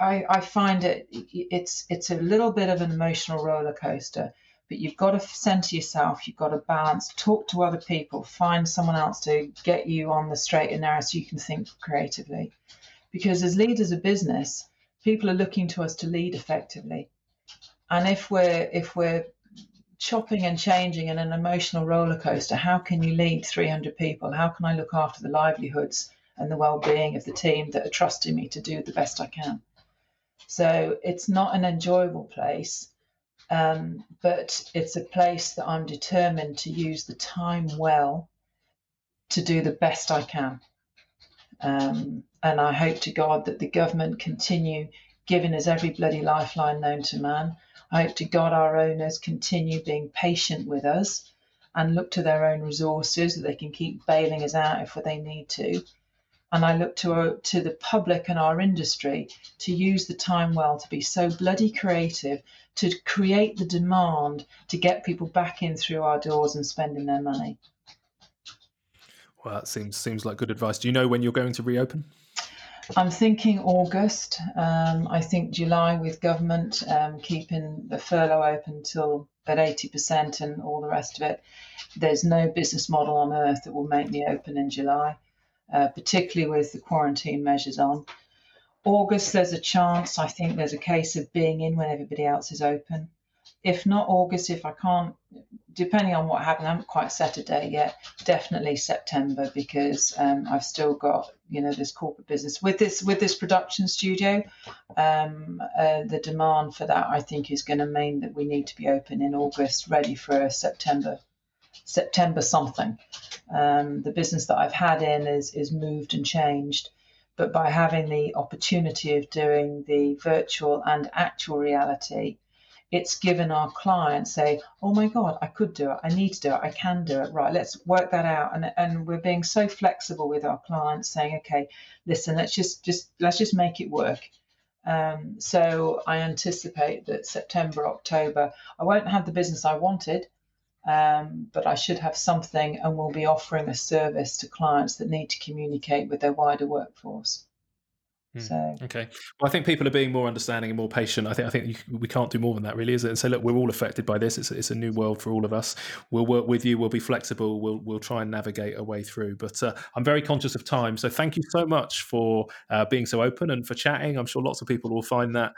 I find it's a little bit of an emotional roller coster. But you've got to centre yourself, you've got to balance, talk to other people, find someone else to get you on the straight and narrow so you can think creatively. Because as leaders of business, people are looking to us to lead effectively. And if we're chopping and changing in an emotional roller coaster, how can you lead 300 people? How can I look after the livelihoods and the well-being of the team that are trusting me to do the best I can? So it's not an enjoyable place. But it's a place that I'm determined to use the time well to do the best I can. And I hope to God that the government continue giving us every bloody lifeline known to man. I hope to God our owners continue being patient with us and look to their own resources so they can keep bailing us out if they need to. And I look to the public and our industry to use the time well, to be so bloody creative, to create the demand to get people back in through our doors and spending their money. Well, that seems like good advice. Do you know when you're going to reopen? I'm thinking August. I think July with government, keeping the furlough open till at 80% and all the rest of it. There's no business model on earth that will make me open in July. particularly with the quarantine measures on. August, there's a chance. I think there's a case of being in when everybody else is open. If not August, if I can't, depending on what happens, I haven't quite set a date yet, definitely September, because I've still got, you know, this corporate business. With this production studio, the demand for that, I think, is going to mean that we need to be open in August, ready for a September something. The business that I've had in is moved and changed. But by having the opportunity of doing the virtual and actual reality, it's given our clients say, oh my God, I could do it. I need to do it. I can do it. Right, let's work that out. And we're being so flexible with our clients, saying, okay, listen, let's just make it work. So I anticipate that September, October, I won't have the business I wanted, but I should have something, and we'll be offering a service to clients that need to communicate with their wider workforce. So. Okay. Well, I think people are being more understanding and more patient. I think we can't do more than that, really, is it? And so, look, we're all affected by this. It's a new world for all of us. We'll work with you. We'll be flexible. We'll try and navigate our way through. But I'm very conscious of time. So thank you so much for being so open and for chatting. I'm sure lots of people will find that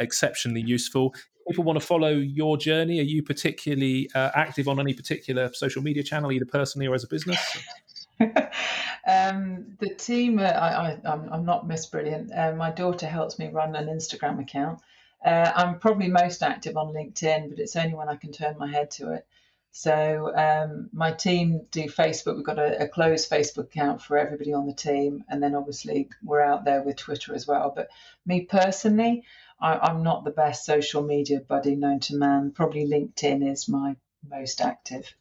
exceptionally useful. If people want to follow your journey, are you particularly active on any particular social media channel, either personally or as a business? The team, I'm not Miss Brilliant. My daughter helps me run an Instagram account. I'm probably most active on LinkedIn, but it's only when I can turn my head to it. So my team do Facebook. We've got a closed Facebook account for everybody on the team. And then obviously we're out there with Twitter as well. But me personally, I'm not the best social media buddy known to man. Probably LinkedIn is my most active.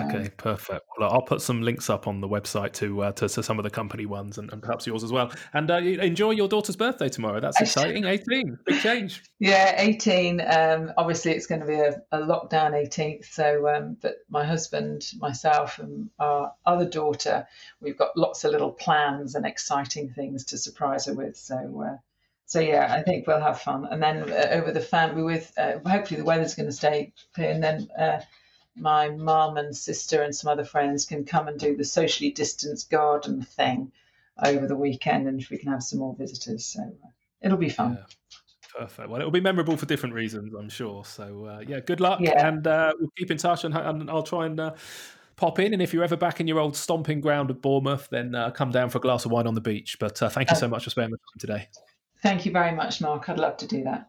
Okay, perfect. Well, I'll put some links up on the website to some of the company ones and perhaps yours as well. And enjoy your daughter's birthday tomorrow. That's exciting. 18, big change. Yeah, 18. Obviously, it's going to be a lockdown 18th. So, but my husband, myself, and our other daughter, we've got lots of little plans and exciting things to surprise her with. So yeah, I think we'll have fun. And then over the family, with hopefully the weather's going to stay clear, and then. My mum and sister and some other friends can come and do the socially distanced garden thing over the weekend, and we can have some more visitors. So it'll be fun. Yeah. Perfect. Well, it'll be memorable for different reasons, I'm sure. So yeah, good luck. Yeah. And we'll keep in touch, and I'll try and pop in. And if you're ever back in your old stomping ground at Bournemouth, then come down for a glass of wine on the beach. But thank you so much for spending the time today. Thank you very much, Mark. I'd love to do that.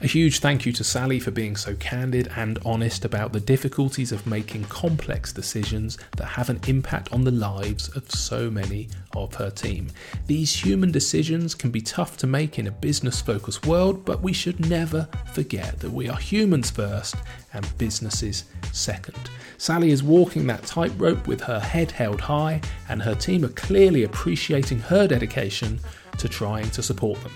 A huge thank you to Sally for being so candid and honest about the difficulties of making complex decisions that have an impact on the lives of so many of her team. These human decisions can be tough to make in a business-focused world, but we should never forget that we are humans first and businesses second. Sally is walking that tightrope with her head held high, and her team are clearly appreciating her dedication to trying to support them.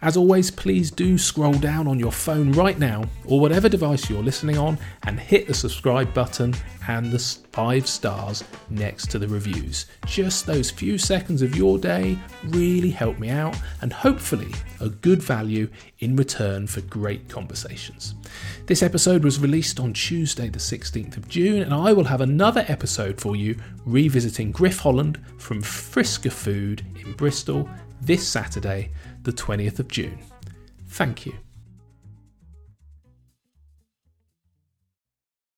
As always, please do scroll down on your phone right now, or whatever device you're listening on, and hit the subscribe button and the 5 stars next to the reviews. Just those few seconds of your day really help me out, and hopefully a good value in return for great conversations. This episode was released on Tuesday the 16th of June, and I will have another episode for you revisiting Griff Holland from Frisker Food in Bristol this Saturday, the 20th of June. Thank you.